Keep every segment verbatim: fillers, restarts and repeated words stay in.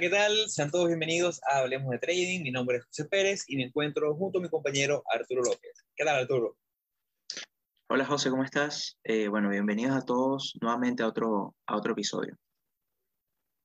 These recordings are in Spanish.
Hola, ¿qué tal? Sean todos bienvenidos a Hablemos de Trading. Mi nombre es José Pérez y me encuentro junto a mi compañero Arturo López. ¿Qué tal, Arturo? Hola, José, ¿cómo estás? Eh, bueno, bienvenidos a todos nuevamente a otro, a otro episodio.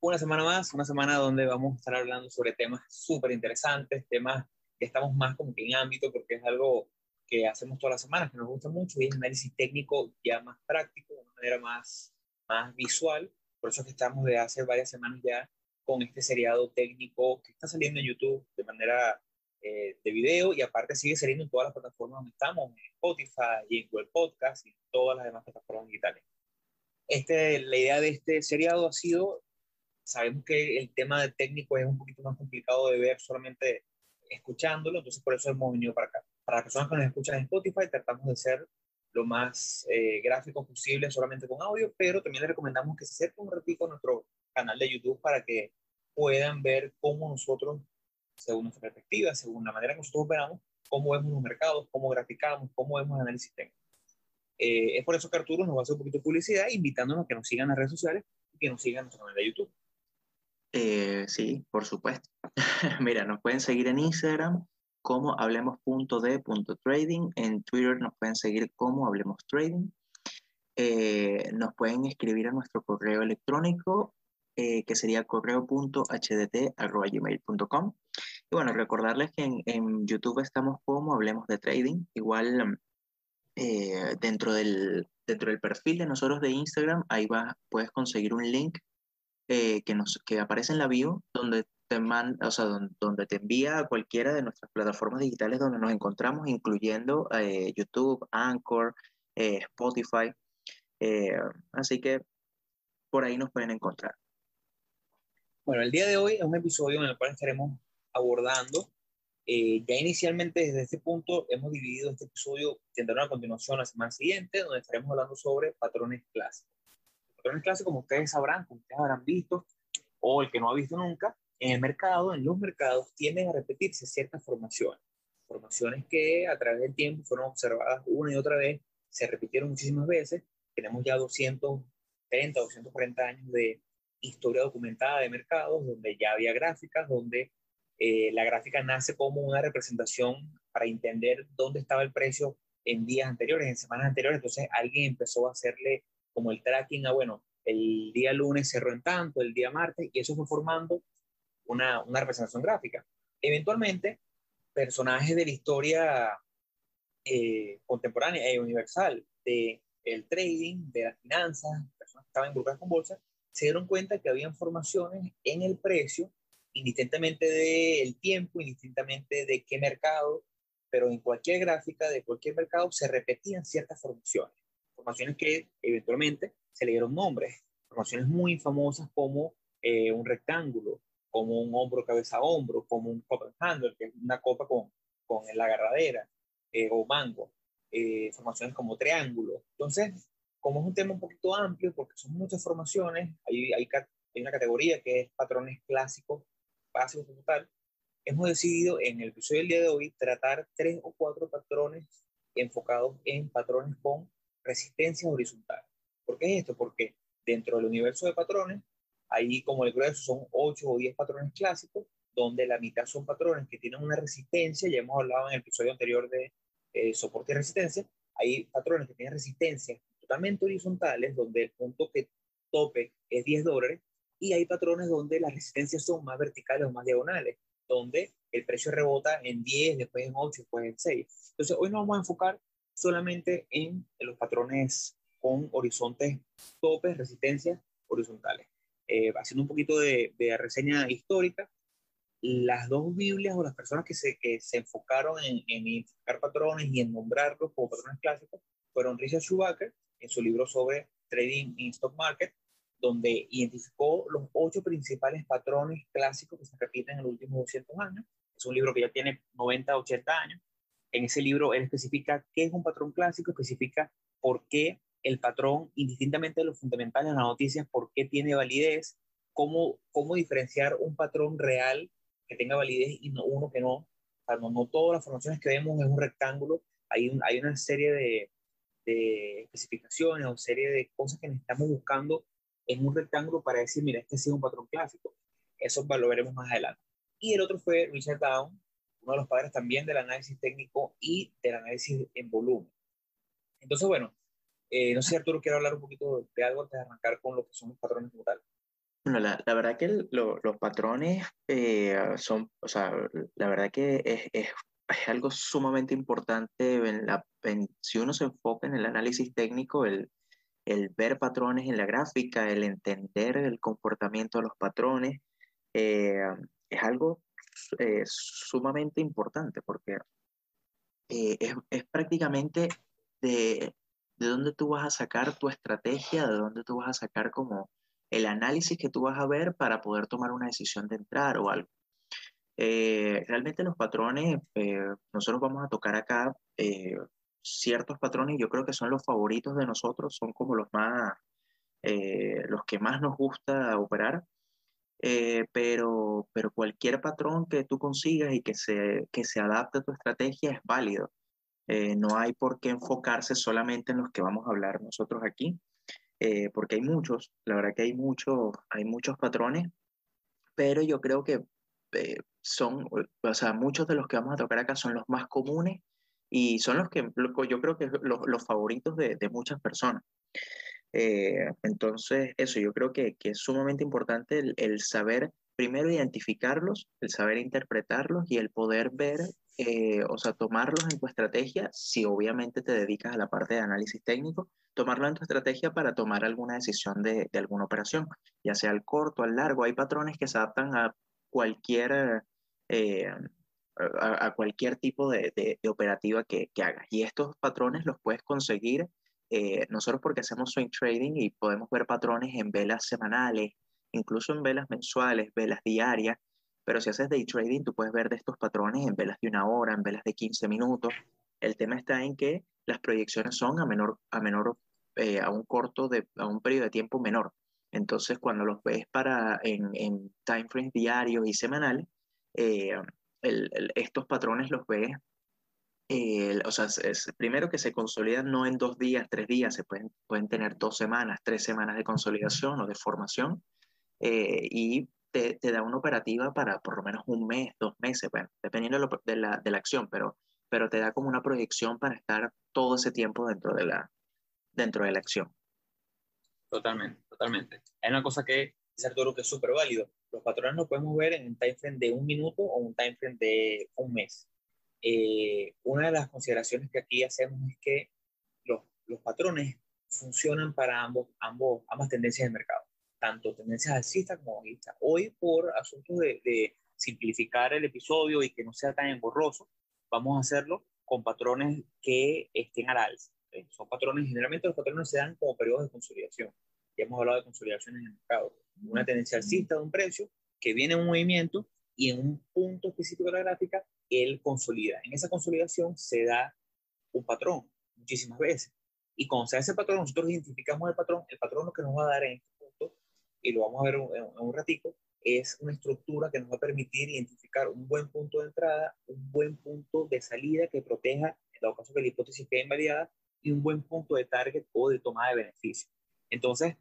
Una semana más, una semana donde vamos a estar hablando sobre temas súper interesantes, temas que estamos más como que en ámbito porque es algo que hacemos todas las semanas, que nos gusta mucho y es análisis técnico ya más práctico, de una manera más, más visual. Por eso es que estamos de hace varias semanas ya con este seriado técnico que está saliendo en YouTube de manera eh, de video y aparte sigue saliendo en todas las plataformas donde estamos, en Spotify y en Google Podcast y en todas las demás plataformas digitales. Este, la idea de este seriado ha sido, sabemos que el tema de técnico es un poquito más complicado de ver solamente escuchándolo, entonces por eso hemos venido para acá. Para las personas que nos escuchan en Spotify tratamos de ser lo más eh, gráfico posible solamente con audio, pero también les recomendamos que se acerquen un ratito a nuestro canal de YouTube para que puedan ver cómo nosotros, según nuestra perspectiva, según la manera que nosotros operamos, cómo vemos los mercados, cómo graficamos, cómo vemos el análisis técnico. Eh, es por eso que Arturo nos va a hacer un poquito de publicidad, invitándonos a que nos sigan en las redes sociales y que nos sigan en nuestro canal de YouTube. Eh, sí, por supuesto. Mira, nos pueden seguir en Instagram como hablemos punto de punto trading. En Twitter nos pueden seguir como Hablemos Trading. Eh, nos pueden escribir a nuestro correo electrónico eh, que sería correo punto h d t arroba gmail punto com. Y bueno, recordarles que en, en YouTube estamos como Hablemos de Trading. Igual eh, dentro, del, dentro del perfil de nosotros de Instagram, ahí vas, puedes conseguir un link Eh, que, nos, que aparece en la bio, donde te, man, o sea, donde, donde te envía a cualquiera de nuestras plataformas digitales donde nos encontramos, incluyendo eh, YouTube, Anchor, eh, Spotify. Eh, así que por ahí nos pueden encontrar. Bueno, el día de hoy es un episodio en el cual estaremos abordando. Eh, ya inicialmente desde este punto hemos dividido este episodio, tendrá una continuación la semana siguiente, donde estaremos hablando sobre patrones clásicos. Pero en clase, como ustedes sabrán, como ustedes habrán visto, o el que no ha visto nunca, en el mercado, en los mercados, tienden a repetirse ciertas formaciones. Formaciones que a través del tiempo fueron observadas una y otra vez, se repitieron muchísimas veces. Tenemos ya doscientos treinta, doscientos cuarenta años de historia documentada de mercados, donde ya había gráficas, donde eh, la gráfica nace como una representación para entender dónde estaba el precio en días anteriores, en semanas anteriores. Entonces alguien empezó a hacerle como el tracking a, bueno, el día lunes cerró en tanto, el día martes, y eso fue formando una, una representación gráfica. Eventualmente, personajes de la historia eh, contemporánea e universal del trading, de las finanzas, personas que estaban involucradas con bolsa, se dieron cuenta que había formaciones en el precio, indistintamente del tiempo, indistintamente de qué mercado, pero en cualquier gráfica de cualquier mercado se repetían ciertas formaciones. Formaciones que eventualmente se le dieron nombres, formaciones muy famosas como eh, un rectángulo, como un hombro cabeza a hombro, como un cup and handle, que es una copa con, con la agarradera, eh, o mango, eh, formaciones como triángulo. Entonces, como es un tema un poquito amplio, porque son muchas formaciones, hay, hay, hay una categoría que es patrones clásicos, básicos como tal, hemos decidido en el episodio del día de hoy tratar tres o cuatro patrones enfocados en patrones con resistencia horizontal. ¿Por qué es esto? Porque dentro del universo de patrones, ahí como el grueso son ocho o diez patrones clásicos, donde la mitad son patrones que tienen una resistencia, ya hemos hablado en el episodio anterior de eh, soporte y resistencia, hay patrones que tienen resistencias totalmente horizontales, donde el punto que tope es diez dólares, y hay patrones donde las resistencias son más verticales o más diagonales, donde el precio rebota en diez, después en ocho, después en seis. Entonces hoy nos vamos a enfocar solamente en los patrones con horizontes, topes, resistencias horizontales. Eh, haciendo un poquito de, de reseña histórica, las dos Biblias o las personas que se, que se enfocaron en, en identificar patrones y en nombrarlos como patrones clásicos fueron Richard Schabacker en su libro sobre Trading in Stock Market, donde identificó los ocho principales patrones clásicos que se repiten en los últimos doscientos años. Es un libro que ya tiene noventa, ochenta años. En ese libro él especifica qué es un patrón clásico, especifica por qué el patrón, indistintamente de los fundamentales de las noticias, por qué tiene validez, cómo, cómo diferenciar un patrón real que tenga validez y no, uno que no. O sea, no, no todas las formaciones que vemos es un rectángulo, hay, un, hay una serie de, de especificaciones o serie de cosas que necesitamos buscando en un rectángulo para decir, mira, este sí es un patrón clásico. Eso lo veremos más adelante. Y el otro fue Richard Down, uno de los padres también del análisis técnico y del análisis en volumen. Entonces, bueno, eh, no sé si Arturo quiere hablar un poquito de algo antes de arrancar con lo que son los patrones como tal. Bueno, la, la verdad que el, lo, los patrones eh, son, o sea, la verdad que es, es, es algo sumamente importante en la, en, si uno se enfoca en el análisis técnico, el, el ver patrones en la gráfica, el entender el comportamiento de los patrones, eh, es algo eh, sumamente importante porque eh, es, es prácticamente de, de dónde tú vas a sacar tu estrategia, de dónde tú vas a sacar como el análisis que tú vas a ver para poder tomar una decisión de entrar o algo. Eh, realmente los patrones, eh, nosotros vamos a tocar acá eh, ciertos patrones, yo creo que son los favoritos de nosotros, son como los más, eh, los que más nos gusta operar, eh, pero, pero cualquier patrón que tú consigas y que se, que se adapte a tu estrategia es válido. Eh, no hay por qué enfocarse solamente en los que vamos a hablar nosotros aquí. Eh, porque hay muchos, la verdad que hay, mucho, hay muchos patrones, pero yo creo que eh, son, o sea, muchos de los que vamos a tocar acá son los más comunes y son los que yo creo que los, los favoritos de, de muchas personas. Eh, entonces, eso, yo creo que, que es sumamente importante el, el saber primero identificarlos, el saber interpretarlos y el poder ver, eh, o sea, tomarlos en tu estrategia, si obviamente te dedicas a la parte de análisis técnico, tomarlo en tu estrategia para tomar alguna decisión de, de alguna operación, ya sea al corto, al largo. Hay patrones que se adaptan a cualquier, eh, a, a cualquier tipo de, de, de operativa que, que hagas. Y estos patrones los puedes conseguir eh, nosotros porque hacemos swing trading y podemos ver patrones en velas semanales, incluso en velas mensuales, velas diarias. Pero si haces day trading, tú puedes ver de estos patrones en velas de una hora, en velas de quince minutos. El tema está en que las proyecciones son a menor, a menor, eh, a un corto de, a un periodo de tiempo menor. Entonces, cuando los ves para en, en time frames diarios y semanales, eh, el, el, estos patrones los ves, eh, el, o sea, es, es, primero que se consolidan no en dos días, tres días, se pueden, pueden tener dos semanas, tres semanas de consolidación o de formación, eh, y te, te da una operativa para por lo menos un mes, dos meses, bueno, dependiendo de, lo, de, la, de la acción, pero pero te da como una proyección para estar todo ese tiempo dentro de la, dentro de la acción. Totalmente, totalmente. Hay una cosa que dice Arturo que es súper válido. Los patrones los podemos ver en un time frame de un minuto o un time frame de un mes. Eh, una de las consideraciones que aquí hacemos es que los, los patrones funcionan para ambos, ambos, ambas tendencias del mercado, tanto tendencias alcistas como bajistas. Hoy, por asuntos de, de simplificar el episodio y que no sea tan engorroso, vamos a hacerlo con patrones que estén al alza. ¿Sí? Son patrones, generalmente los patrones se dan como periodos de consolidación. Ya hemos hablado de consolidación en el mercado. Una tendencia alcista de un precio que viene en un movimiento y en un punto específico de la gráfica, él consolida. En esa consolidación se da un patrón muchísimas veces. Y cuando se da ese patrón, nosotros identificamos el patrón. El patrón lo que nos va a dar en este punto, y lo vamos a ver en un, un ratito, es una estructura que nos va a permitir identificar un buen punto de entrada, un buen punto de salida que proteja, en dado caso que la hipótesis quede invalidada, y un buen punto de target o de toma de beneficio. Entonces,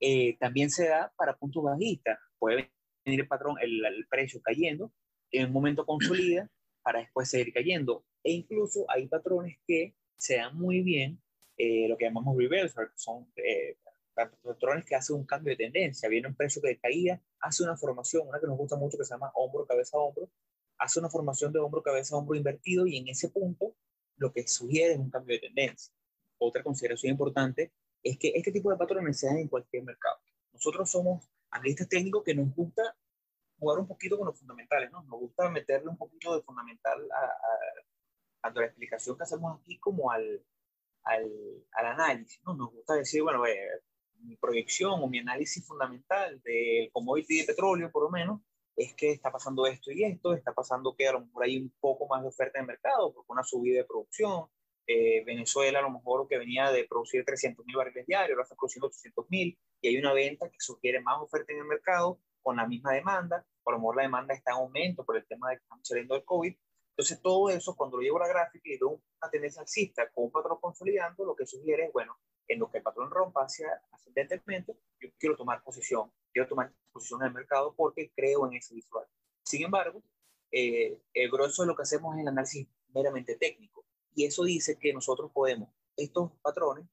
eh, también se da para puntos bajistas. Puede venir el patrón, el, el precio cayendo, en un momento consolida, para después seguir cayendo. E incluso hay patrones que se dan muy bien, eh, lo que llamamos reversal, son... Eh, patrones que hacen un cambio de tendencia. Viene un precio que de caída, hace una formación, una que nos gusta mucho que se llama hombro, cabeza, hombro, hace una formación de hombro, cabeza, hombro invertido, y en ese punto lo que sugiere es un cambio de tendencia. Otra consideración importante es que este tipo de patrones se dan en cualquier mercado. Nosotros somos analistas técnicos que nos gusta jugar un poquito con los fundamentales, ¿no? Nos gusta meterle un poquito de fundamental a, a, a la explicación que hacemos aquí como al, al, al análisis, ¿no? Nos gusta decir, bueno, eh, mi proyección o mi análisis fundamental del commodity de petróleo, por lo menos, es que está pasando esto y esto, está pasando que a lo mejor hay un poco más de oferta en el mercado, porque una subida de producción, eh, Venezuela a lo mejor que venía de producir trescientos mil barriles diarios, ahora está produciendo ochocientos mil, y hay una venta que sugiere más oferta en el mercado con la misma demanda, a lo mejor la demanda está en aumento por el tema de que estamos saliendo del COVID. Entonces todo eso, cuando lo llevo a la gráfica y veo una tendencia alcista con un patrón consolidando, lo que sugiere es, bueno, en lo que el patrón rompa hacia ascendentemente, yo quiero tomar posición. quiero tomar esta posición en el mercado porque creo en ese visual. Sin embargo, eh, el grueso de lo que hacemos es el análisis meramente técnico, y eso dice que nosotros podemos, estos patrones,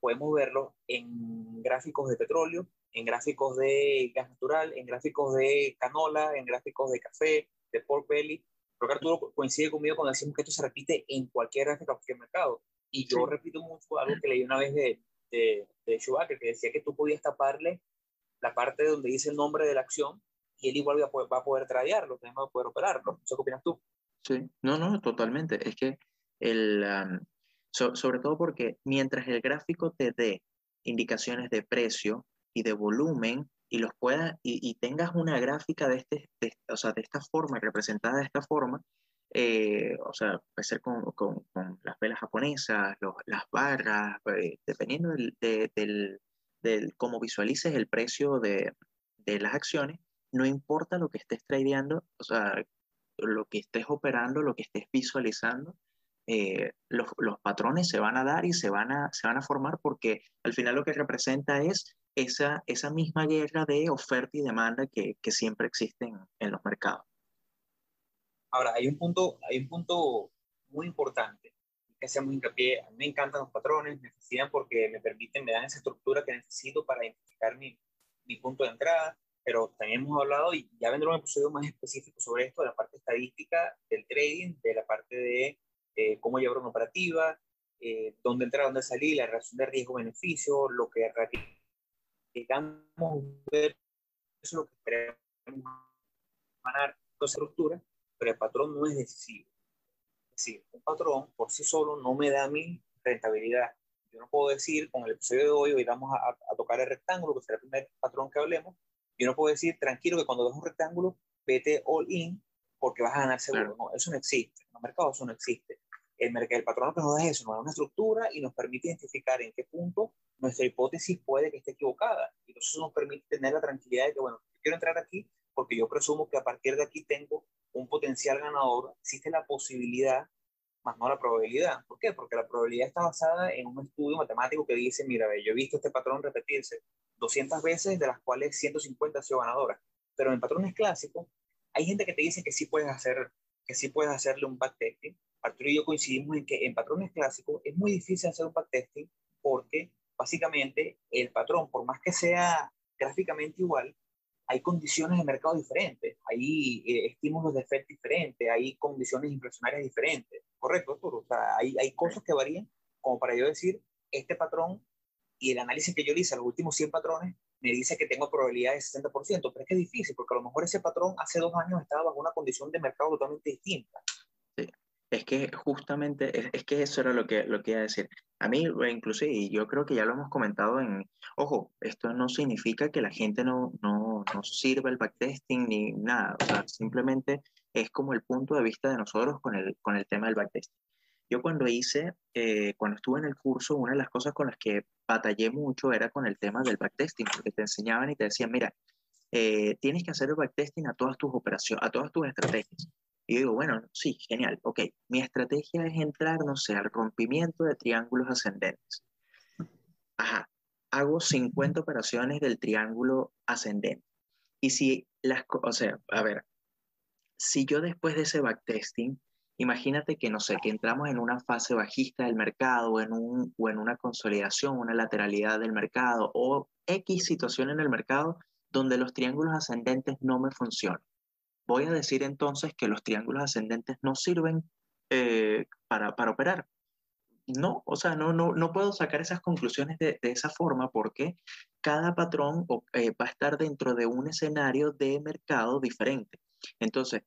podemos verlos en gráficos de petróleo, en gráficos de gas natural, en gráficos de canola, en gráficos de café, de pork belly. Creo que Arturo coincide conmigo cuando decimos que esto se repite en cualquier gráfica, cualquier mercado. Y yo sí. repito mucho algo que leí una vez de, de, de Chewbacca, que decía que tú podías taparle la parte donde dice el nombre de la acción y él igual va a poder, va a poder tradearlo, también va a poder operarlo. ¿Eso qué opinas tú? Sí, no, no, totalmente. Es que el... Um... So, sobre todo porque mientras el gráfico te dé indicaciones de precio y de volumen y, los pueda, y, y tengas una gráfica de, este, de, o sea, de esta forma, representada de esta forma, eh, o sea, puede ser con, con, con las velas japonesas, los, las barras, eh, dependiendo del, de, del, del, cómo visualices el precio de, de las acciones, no importa lo que estés tradeando, o sea, lo que estés operando, lo que estés visualizando, Eh, los, los patrones se van a dar y se van a, se van a formar, porque al final lo que representa es esa, esa misma guerra de oferta y demanda que, que siempre existen en los mercados. Ahora, hay un punto, hay un punto muy importante que hacemos hincapié. A mí me encantan los patrones, me fascinan porque me permiten, me dan esa estructura que necesito para identificar mi, mi punto de entrada, pero también hemos hablado y ya vendrá un episodio más específico sobre esto, de la parte estadística del trading, de la parte de Eh, cómo llevar una operativa, eh, dónde entrar, dónde salir, la relación de riesgo-beneficio, lo que digamos, ver, eso es lo que queremos ganar, toda esa estructura, pero el patrón no es decisivo. Es decir, un patrón por sí solo no me da mi rentabilidad. Yo no puedo decir, con el episodio de hoy, hoy vamos a, a tocar el rectángulo, que será el primer patrón que hablemos, yo no puedo decir, tranquilo, que cuando ves un rectángulo, vete all in, porque vas a ganar seguro. No, eso no existe. En los mercados eso no existe. El, mercado, el patrón que nos da es eso, nos da una estructura y nos permite identificar en qué punto nuestra hipótesis puede que esté equivocada. Y entonces eso nos permite tener la tranquilidad de que, bueno, yo quiero entrar aquí porque yo presumo que a partir de aquí tengo un potencial ganador. Existe la posibilidad, más no la probabilidad. ¿Por qué? Porque la probabilidad está basada en un estudio matemático que dice, mira, yo he visto este patrón repetirse doscientas veces, de las cuales ciento cincuenta han sido ganadoras. Pero en patrones clásicos, hay gente que te dice que sí puedes hacer, que sí puedes hacerle un backtesting. Arturo y yo coincidimos en que en patrones clásicos es muy difícil hacer un backtesting porque básicamente el patrón, por más que sea gráficamente igual, hay condiciones de mercado diferentes, hay eh, estímulos de F E D diferentes, hay condiciones inflacionarias diferentes. Correcto, Arturo. O sea, hay, hay cosas que varían, como para yo decir, este patrón y el análisis que yo le hice a los últimos cien patrones me dice que tengo probabilidad de sesenta por ciento, pero es que es difícil, porque a lo mejor ese patrón hace dos años estaba bajo una condición de mercado totalmente distinta. Sí, es que justamente, es, es que eso era lo que, lo que iba a decir. A mí, inclusive, y yo creo que ya lo hemos comentado en... Ojo, esto no significa que la gente no, no, no sirva el backtesting ni nada, o sea, simplemente es como el punto de vista de nosotros con el, con el tema del backtesting. Yo cuando hice, eh, cuando estuve en el curso, una de las cosas con las que batallé mucho era con el tema del backtesting, porque te enseñaban y te decían, mira, eh, tienes que hacer el backtesting a todas tus operaciones, a todas tus estrategias. Y yo digo, bueno, sí, genial, ok, mi estrategia es entrar, no sé, al rompimiento de triángulos ascendentes. Ajá, hago cincuenta operaciones del triángulo ascendente. Y si las, o sea, a ver, si yo después de ese backtesting, imagínate que, no sé, que entramos en una fase bajista del mercado o en, un, o en una consolidación, una lateralidad del mercado o X situación en el mercado donde los triángulos ascendentes no me funcionan. Voy a decir entonces que los triángulos ascendentes no sirven eh, para, para operar. No, o sea, no, no, no puedo sacar esas conclusiones de, de esa forma porque cada patrón eh, va a estar dentro de un escenario de mercado diferente. Entonces,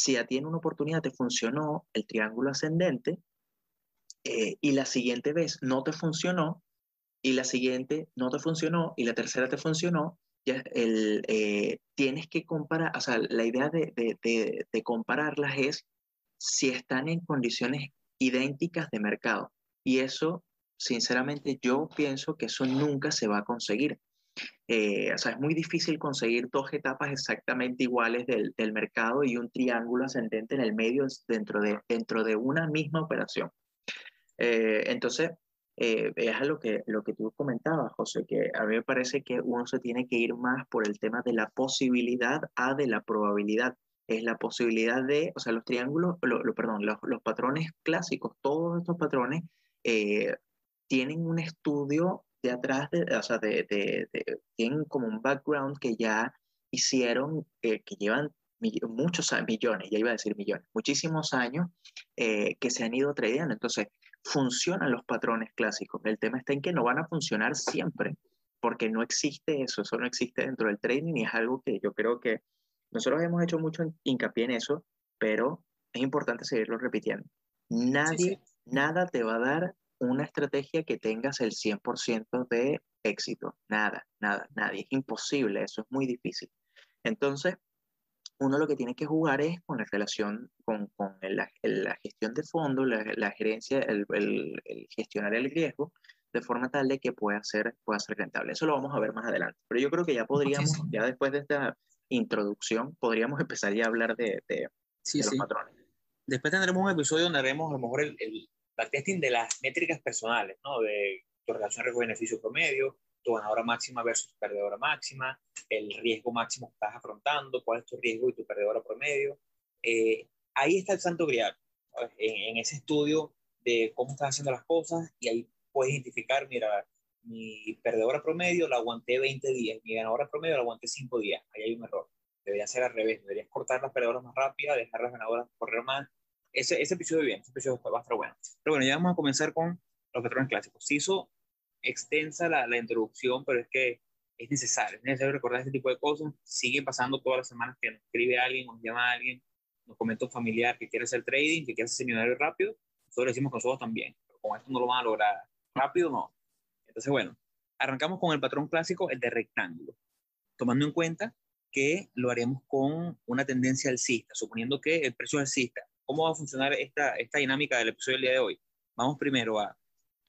si a ti en una oportunidad te funcionó el triángulo ascendente eh, y la siguiente vez no te funcionó y la siguiente no te funcionó y la tercera te funcionó, ya el, eh, tienes que comparar, o sea, la idea de, de, de, de compararlas es si están en condiciones idénticas de mercado. Y eso, sinceramente, yo pienso que eso nunca se va a conseguir. Eh, o sea, es muy difícil conseguir dos etapas exactamente iguales del, del mercado y un triángulo ascendente en el medio dentro de, dentro de una misma operación. Eh, entonces, eh, es a lo que, lo que tú comentabas, José, que a mí me parece que uno se tiene que ir más por el tema de la posibilidad a de la probabilidad. Es la posibilidad de, o sea, los triángulos, lo, lo, perdón, los, los patrones clásicos, todos estos patrones eh, tienen un estudio de atrás, de, o sea, de, de, de, tienen como un background que ya hicieron, eh, que llevan mill- muchos millones, ya iba a decir millones, muchísimos años eh, que se han ido tradeando. Entonces, funcionan los patrones clásicos. El tema está en que no van a funcionar siempre, porque no existe eso, eso no existe dentro del trading y es algo que yo creo que nosotros hemos hecho mucho hincapié en eso, pero es importante seguirlo repitiendo. Nadie, sí, sí. Nada te va a dar una estrategia que tengas el cien por ciento de éxito. Nada, nada, nadie. Es imposible, eso es muy difícil. Entonces, uno lo que tiene que jugar es con la relación, con, con la, la gestión de fondo, la, la gerencia, el, el, el gestionar el riesgo, de forma tal de que pueda ser, pueda ser rentable. Eso lo vamos a ver más adelante. Pero yo creo que ya podríamos, sí, sí. ya después de esta introducción, podríamos empezar ya a hablar de, de, sí, de los sí. patrones. Después tendremos un episodio donde haremos a lo mejor el, el backtesting de las métricas personales, ¿no? De tu relación riesgo-beneficio promedio, tu ganadora máxima versus perdedora máxima, el riesgo máximo que estás afrontando, cuál es tu riesgo y tu perdedora promedio. Eh, ahí está el santo grial, ¿no? En, en ese estudio de cómo estás haciendo las cosas, y ahí puedes identificar, mira, mi perdedora promedio la aguanté veinte días, mi ganadora promedio la aguanté cinco días. Ahí hay un error. Debería ser al revés. Deberías cortar las perdedoras más rápidas, dejar las ganadoras correr más. Ese, ese episodio bien, ese episodio va a estar bueno. Pero bueno, ya vamos a comenzar con los patrones clásicos. Se hizo extensa la, la introducción, pero es que es necesario. Es necesario recordar este tipo de cosas. Sigue pasando todas las semanas que nos escribe alguien, nos llama alguien, nos comenta un familiar que quiere hacer trading, que quiere hacer seminario rápido. Nosotros lo decimos con nosotros también. Pero con esto no lo van a lograr. Rápido no. Entonces, bueno, arrancamos con el patrón clásico, el de rectángulo, tomando en cuenta que lo haremos con una tendencia alcista, suponiendo que el precio es alcista. ¿Cómo va a funcionar esta, esta dinámica del episodio del día de hoy? Vamos primero a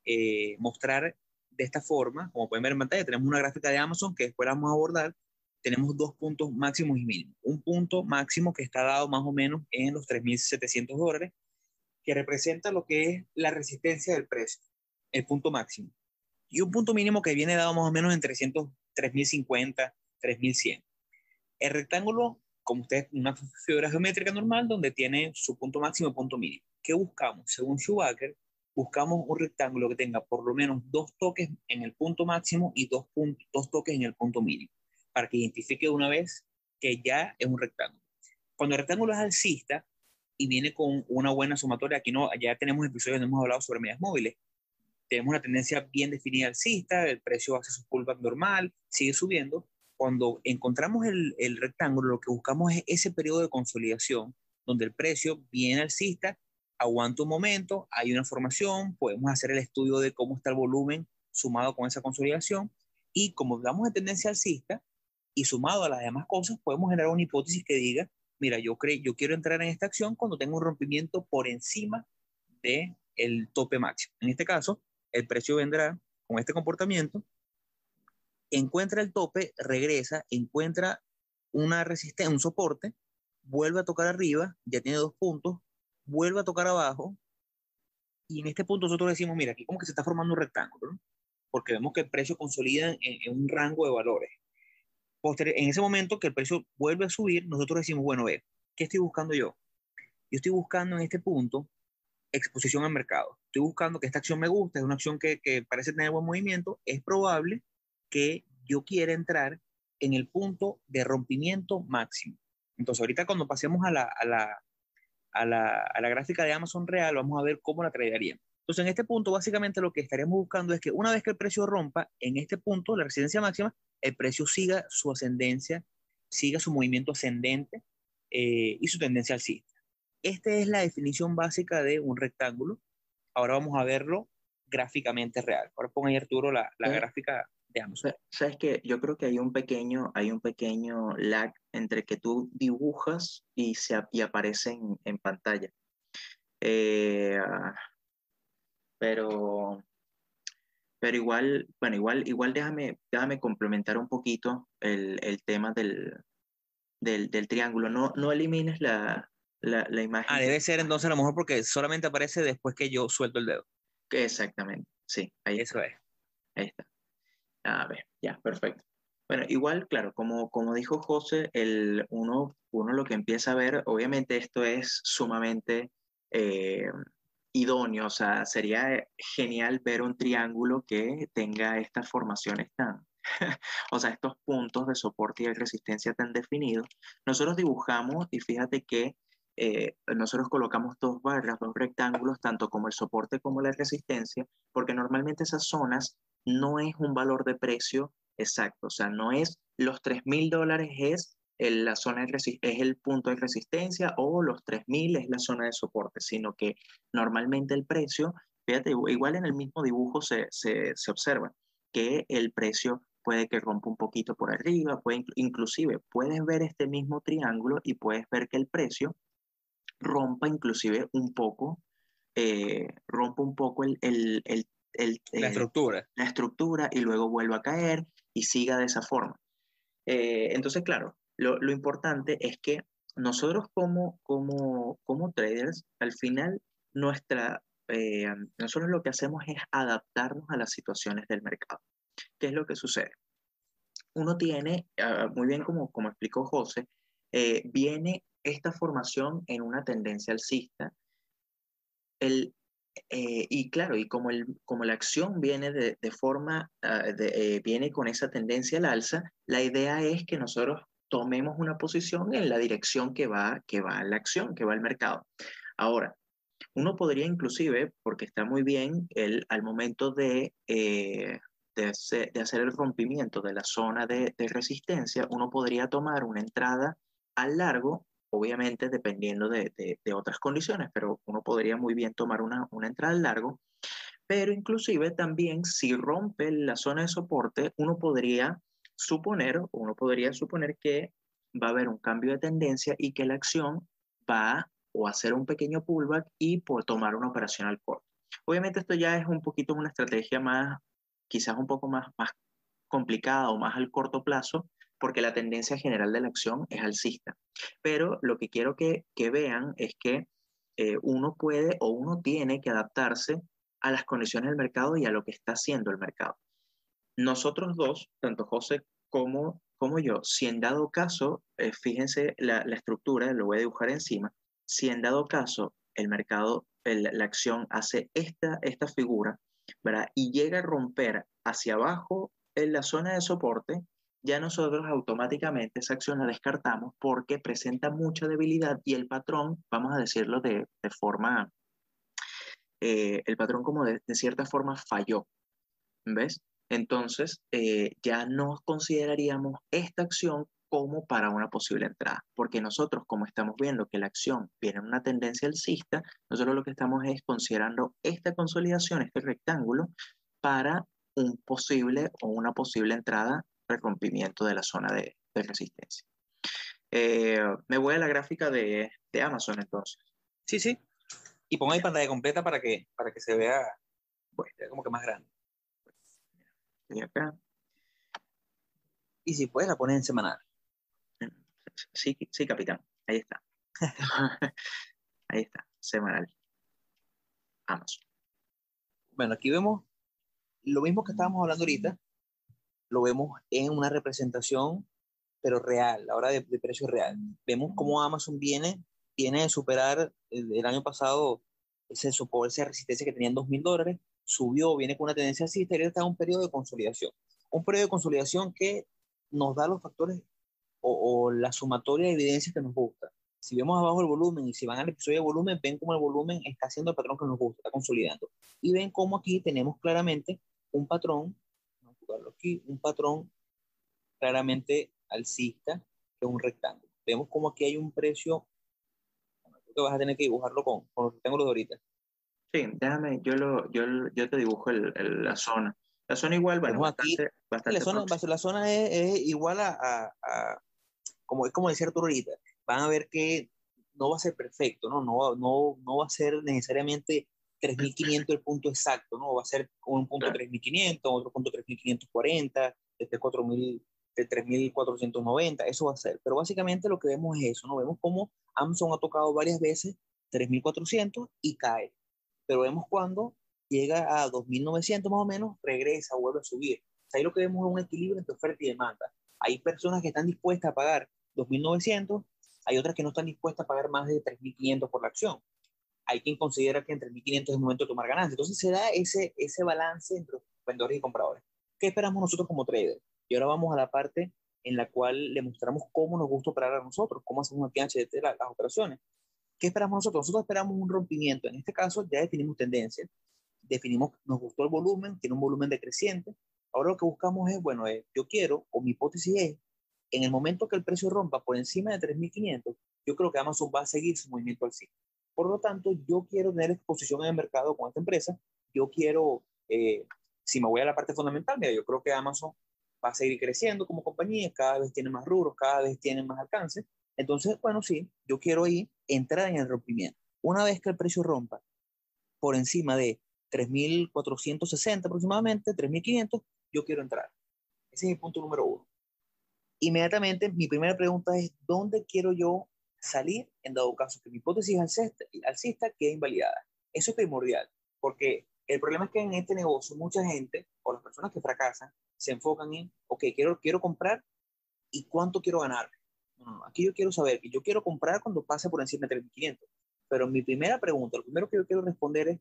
eh, mostrar de esta forma, como pueden ver en pantalla, tenemos una gráfica de Amazon que después vamos a abordar. Tenemos dos puntos máximos y mínimos. Un punto máximo que está dado más o menos en los tres mil setecientos dólares, que representa lo que es la resistencia del precio, el punto máximo. Y un punto mínimo que viene dado más o menos en trescientos, tres mil cincuenta, tres mil cien. El rectángulo, como ustedes, una figura geométrica normal donde tiene su punto máximo y punto mínimo. ¿Qué buscamos? Según Chewbacca, buscamos un rectángulo que tenga por lo menos dos toques en el punto máximo y dos, punto, dos toques en el punto mínimo, para que identifique de una vez que ya es un rectángulo. Cuando el rectángulo es alcista y viene con una buena sumatoria, aquí no, ya tenemos episodios donde hemos hablado sobre medias móviles, tenemos una tendencia bien definida alcista, el precio hace su pullback normal, sigue subiendo. Cuando encontramos el, el rectángulo, lo que buscamos es ese periodo de consolidación, donde el precio viene alcista, aguanta un momento, hay una formación, podemos hacer el estudio de cómo está el volumen sumado con esa consolidación, y como damos de tendencia alcista, y sumado a las demás cosas, podemos generar una hipótesis que diga, mira, yo, cre- yo quiero entrar en esta acción cuando tengo un rompimiento por encima del tope máximo. En este caso, el precio vendrá con este comportamiento, encuentra el tope, regresa, encuentra una resistencia, un soporte, vuelve a tocar arriba, ya tiene dos puntos, vuelve a tocar abajo, y en este punto nosotros decimos, mira, aquí como que se está formando un rectángulo, ¿no? Porque vemos que el precio consolida en, en un rango de valores. Posterior, en ese momento que el precio vuelve a subir, nosotros decimos, bueno, ve, ¿qué estoy buscando yo? Yo estoy buscando en este punto exposición al mercado. Estoy buscando que esta acción me gusta, es una acción que, que parece tener buen movimiento, es probable que yo quiera entrar en el punto de rompimiento máximo. Entonces, ahorita cuando pasemos a la, a la, a la, a la gráfica de Amazon real, vamos a ver cómo la traeríamos. Entonces, en este punto, básicamente lo que estaremos buscando es que una vez que el precio rompa, en este punto, la resistencia máxima, el precio siga su ascendencia, siga su movimiento ascendente eh, y su tendencia alcista. Esta es la definición básica de un rectángulo. Ahora vamos a verlo gráficamente real. Ahora ponga ahí, Arturo, la, la sí. gráfica de Amazon. Sabes que yo creo que hay un pequeño, hay un pequeño lag entre que tú dibujas y, se, y aparece en, en pantalla. Eh, pero, pero igual, bueno, igual, igual déjame, déjame complementar un poquito el, el tema del, del, del triángulo. No, no elimines la... La, la imagen. Ah, debe ser entonces a lo mejor porque solamente aparece después que yo suelto el dedo. Exactamente. Sí, ahí está. Eso es. Ahí está. A ver, ya, perfecto. Bueno, igual, claro, como, como dijo José, el, uno, uno lo que empieza a ver, obviamente esto es sumamente eh, idóneo, o sea, sería genial ver un triángulo que tenga estas formaciones tan, o sea, estos puntos de soporte y de resistencia tan definidos. Nosotros dibujamos y fíjate que Eh, nosotros colocamos dos barras, dos rectángulos, tanto como el soporte como la resistencia, porque normalmente esas zonas no es un valor de precio exacto, o sea, no es los tres mil dólares es el, la zona de resi- es el punto de resistencia o los tres mil es la zona de soporte, sino que normalmente el precio, fíjate, igual en el mismo dibujo se, se, se observa que el precio puede que rompa un poquito por arriba, puede, inclusive puedes ver este mismo triángulo y puedes ver que el precio rompa inclusive un poco, eh, rompa un poco el, el, el, el, el, la estructura. la estructura y luego vuelva a caer y siga de esa forma. Eh, entonces, claro, lo, lo importante es que nosotros como, como, como traders, al final, nuestra, eh, nosotros lo que hacemos es adaptarnos a las situaciones del mercado. ¿Qué es lo que sucede? Uno tiene, uh, muy bien como, como explicó José, eh, viene esta formación en una tendencia alcista, el, eh, y claro, y como, el, como la acción viene, de, de forma, uh, de, eh, viene con esa tendencia al alza, la idea es que nosotros tomemos una posición en la dirección que va, que va la acción, que va el mercado. Ahora, uno podría inclusive, porque está muy bien, el, al momento de, eh, de, hacer, de hacer el rompimiento de la zona de, de resistencia, uno podría tomar una entrada al largo, obviamente dependiendo de, de, de otras condiciones, pero uno podría muy bien tomar una, una entrada al largo, pero inclusive también si rompe la zona de soporte, uno podría suponer, uno podría suponer que va a haber un cambio de tendencia y que la acción va o a hacer un pequeño pullback y por tomar una operación al corto. Obviamente esto ya es un poquito una estrategia más, quizás un poco más, más complicada o más al corto plazo, porque la tendencia general de la acción es alcista. Pero lo que quiero que, que vean es que eh, uno puede o uno tiene que adaptarse a las condiciones del mercado y a lo que está haciendo el mercado. Nosotros dos, tanto José como, como yo, si en dado caso, eh, fíjense la, la estructura, lo voy a dibujar encima, si en dado caso el mercado, el, la acción hace esta, esta figura, ¿verdad? Y llega a romper hacia abajo en la zona de soporte, ya nosotros automáticamente esa acción la descartamos porque presenta mucha debilidad y el patrón, vamos a decirlo de, de forma, eh, el patrón como de, de cierta forma falló, ¿ves? Entonces eh, ya no consideraríamos esta acción como para una posible entrada, porque nosotros como estamos viendo que la acción viene en una tendencia alcista, nosotros lo que estamos es considerando esta consolidación, este rectángulo, para un posible o una posible entrada el rompimiento de la zona de, de resistencia. Eh, me voy a la gráfica de, de Amazon entonces. Sí, sí. Y pongo ahí pantalla completa para que, para que se vea, bueno, como que más grande. Y acá. Y si puedes la pones en semanal. Sí, sí, capitán. Ahí está. Ahí está. Semanal. Amazon. Bueno, aquí vemos lo mismo que estábamos hablando ahorita. Lo vemos en una representación, pero real, ahora de, de precio real. Vemos cómo Amazon viene, viene a superar el, el año pasado ese soporte, esa resistencia que tenían dos mil dólares, subió, viene con una tendencia así, está en un periodo de consolidación. Un periodo de consolidación que nos da los factores o, o la sumatoria de evidencias que nos gusta. Si vemos abajo el volumen y si van al episodio de volumen, ven cómo el volumen está haciendo el patrón que nos gusta, está consolidando. Y ven cómo aquí tenemos claramente un patrón aquí, un patrón claramente alcista, que es un rectángulo. Vemos como aquí hay un precio, bueno, creo que vas a tener que dibujarlo con, con los rectángulos de ahorita. Sí, déjame, yo, lo, yo, yo te dibujo el, el, la zona. La zona igual, bueno, bastante, aquí, bastante la, zona, la zona es, es igual a, a, a, como es como decía Arturo ahorita, van a ver que no va a ser perfecto, no, no, no, no va a ser necesariamente tres mil quinientos el punto exacto, ¿no? Va a ser un punto claro. tres mil quinientos, otro punto tres mil quinientos cuarenta, este cuatro mil, este tres mil cuatrocientos noventa, eso va a ser. Pero básicamente lo que vemos es eso, ¿no? Vemos cómo Amazon ha tocado varias veces tres mil cuatrocientos y cae. Pero vemos cuando llega a dos mil novecientos más o menos, regresa, vuelve a subir. O sea, ahí lo que vemos es un equilibrio entre oferta y demanda. Hay personas que están dispuestas a pagar dos mil novecientos, hay otras que no están dispuestas a pagar más de tres mil quinientos por la acción. Hay quien considera que en tres mil quinientos es el momento de tomar ganancias. Entonces se da ese, ese balance entre vendedores y compradores. ¿Qué esperamos nosotros como traders? Y ahora vamos a la parte en la cual le mostramos cómo nos gusta operar a nosotros, cómo hacemos aquí en H D T las, las operaciones. ¿Qué esperamos nosotros? Nosotros esperamos un rompimiento. En este caso ya definimos tendencia, definimos, nos gustó el volumen, tiene un volumen decreciente. Ahora lo que buscamos es, bueno, eh, yo quiero, o mi hipótesis es, en el momento que el precio rompa por encima de tres mil quinientos, yo creo que Amazon va a seguir su movimiento alcista. Por lo tanto, yo quiero tener exposición en el mercado con esta empresa. Yo quiero, eh, si me voy a la parte fundamental, mira, yo creo que Amazon va a seguir creciendo como compañía, cada vez tiene más rubros, cada vez tiene más alcance. Entonces, bueno, sí, yo quiero ahí entrar en el rompimiento. Una vez que el precio rompa por encima de tres mil cuatrocientos sesenta aproximadamente, tres mil quinientos, yo quiero entrar. Ese es el punto número uno. Inmediatamente, mi primera pregunta es, ¿dónde quiero yo salir en dado caso que mi hipótesis alcista, alcista quede invalidada? Eso es primordial, porque el problema es que en este negocio mucha gente, o las personas que fracasan, se enfocan en, ok, quiero, quiero comprar y cuánto quiero ganar. No, no, aquí yo quiero saber que yo quiero comprar cuando pase por encima de tres mil quinientos. Pero mi primera pregunta, lo primero que yo quiero responder es,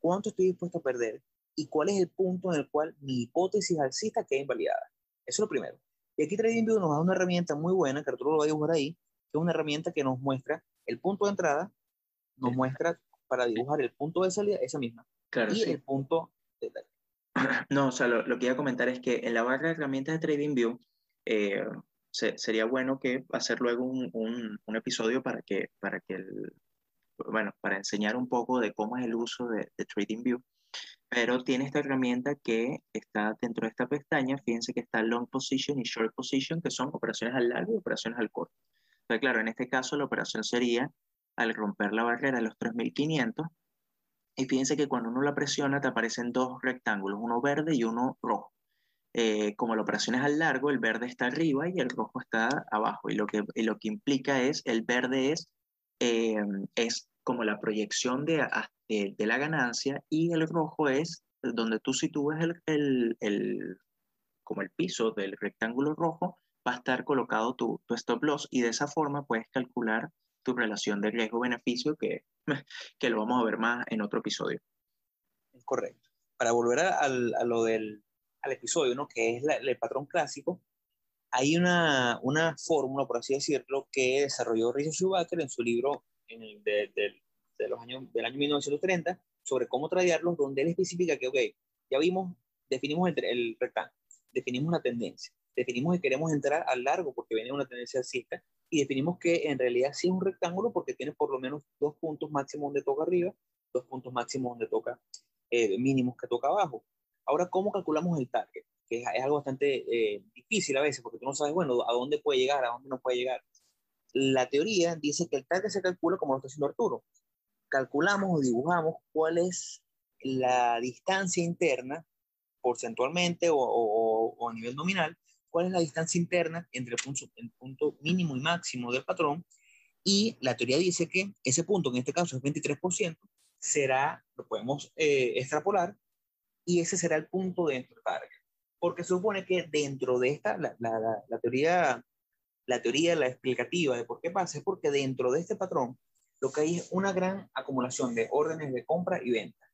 ¿cuánto estoy dispuesto a perder? ¿Y cuál es el punto en el cual mi hipótesis alcista queda invalidada? Eso es lo primero. Y aquí TradingView nos da una herramienta muy buena, que Arturo lo va a dibujar ahí, que es una herramienta que nos muestra el punto de entrada, nos muestra para dibujar el punto de salida, esa misma. Claro, y sí. El punto de salida. No, o sea, lo, lo que iba a comentar es que en la barra de herramientas de TradingView eh, se, sería bueno que hacer luego un, un, un episodio para que, para que el, bueno, para enseñar un poco de cómo es el uso de, de TradingView. Pero tiene esta herramienta que está dentro de esta pestaña. Fíjense que está long position y short position, que son operaciones al largo y operaciones al corto. Entonces, claro, en este caso la operación sería al romper la barrera de los tres mil quinientos. Y fíjense que cuando uno la presiona te aparecen dos rectángulos, uno verde y uno rojo. Eh, como la operación es al largo, el verde está arriba y el rojo está abajo. Y lo que, y lo que implica es, el verde es, eh, es como la proyección de, de, de la ganancia, y el rojo es donde tú sitúas el, el, el, como el piso del rectángulo rojo, va a estar colocado tu, tu stop loss, y de esa forma puedes calcular tu relación de riesgo-beneficio, que, que lo vamos a ver más en otro episodio. Correcto. Para volver a, a, a lo del al episodio, ¿no? Que es la, el patrón clásico, hay una, una fórmula, por así decirlo, que desarrolló Richard Schabacker en su libro en el, de, de, de los años, del año mil novecientos treinta, sobre cómo tradearlos, donde él especifica que, ok, ya vimos, definimos el, el rectángulo, definimos la tendencia, definimos que queremos entrar al largo porque viene una tendencia alcista, y definimos que en realidad sí es un rectángulo porque tiene por lo menos dos puntos máximos donde toca arriba, dos puntos máximos donde toca, eh, mínimos que toca abajo. Ahora, ¿cómo calculamos el target? Que es, es algo bastante eh, difícil a veces, porque tú no sabes, bueno, a dónde puede llegar, a dónde no puede llegar. La teoría dice que el target se calcula como lo está haciendo Arturo. Calculamos o dibujamos cuál es la distancia interna, porcentualmente o, o, o a nivel nominal, cuál es la distancia interna entre el punto, el punto mínimo y máximo del patrón, y la teoría dice que ese punto, en este caso es veintitrés por ciento, será, lo podemos eh, extrapolar, y ese será el punto dentro del target, porque se supone que dentro de esta, la, la, la, la teoría, la teoría, la explicativa de por qué pasa, es porque dentro de este patrón lo que hay es una gran acumulación de órdenes de compra y venta.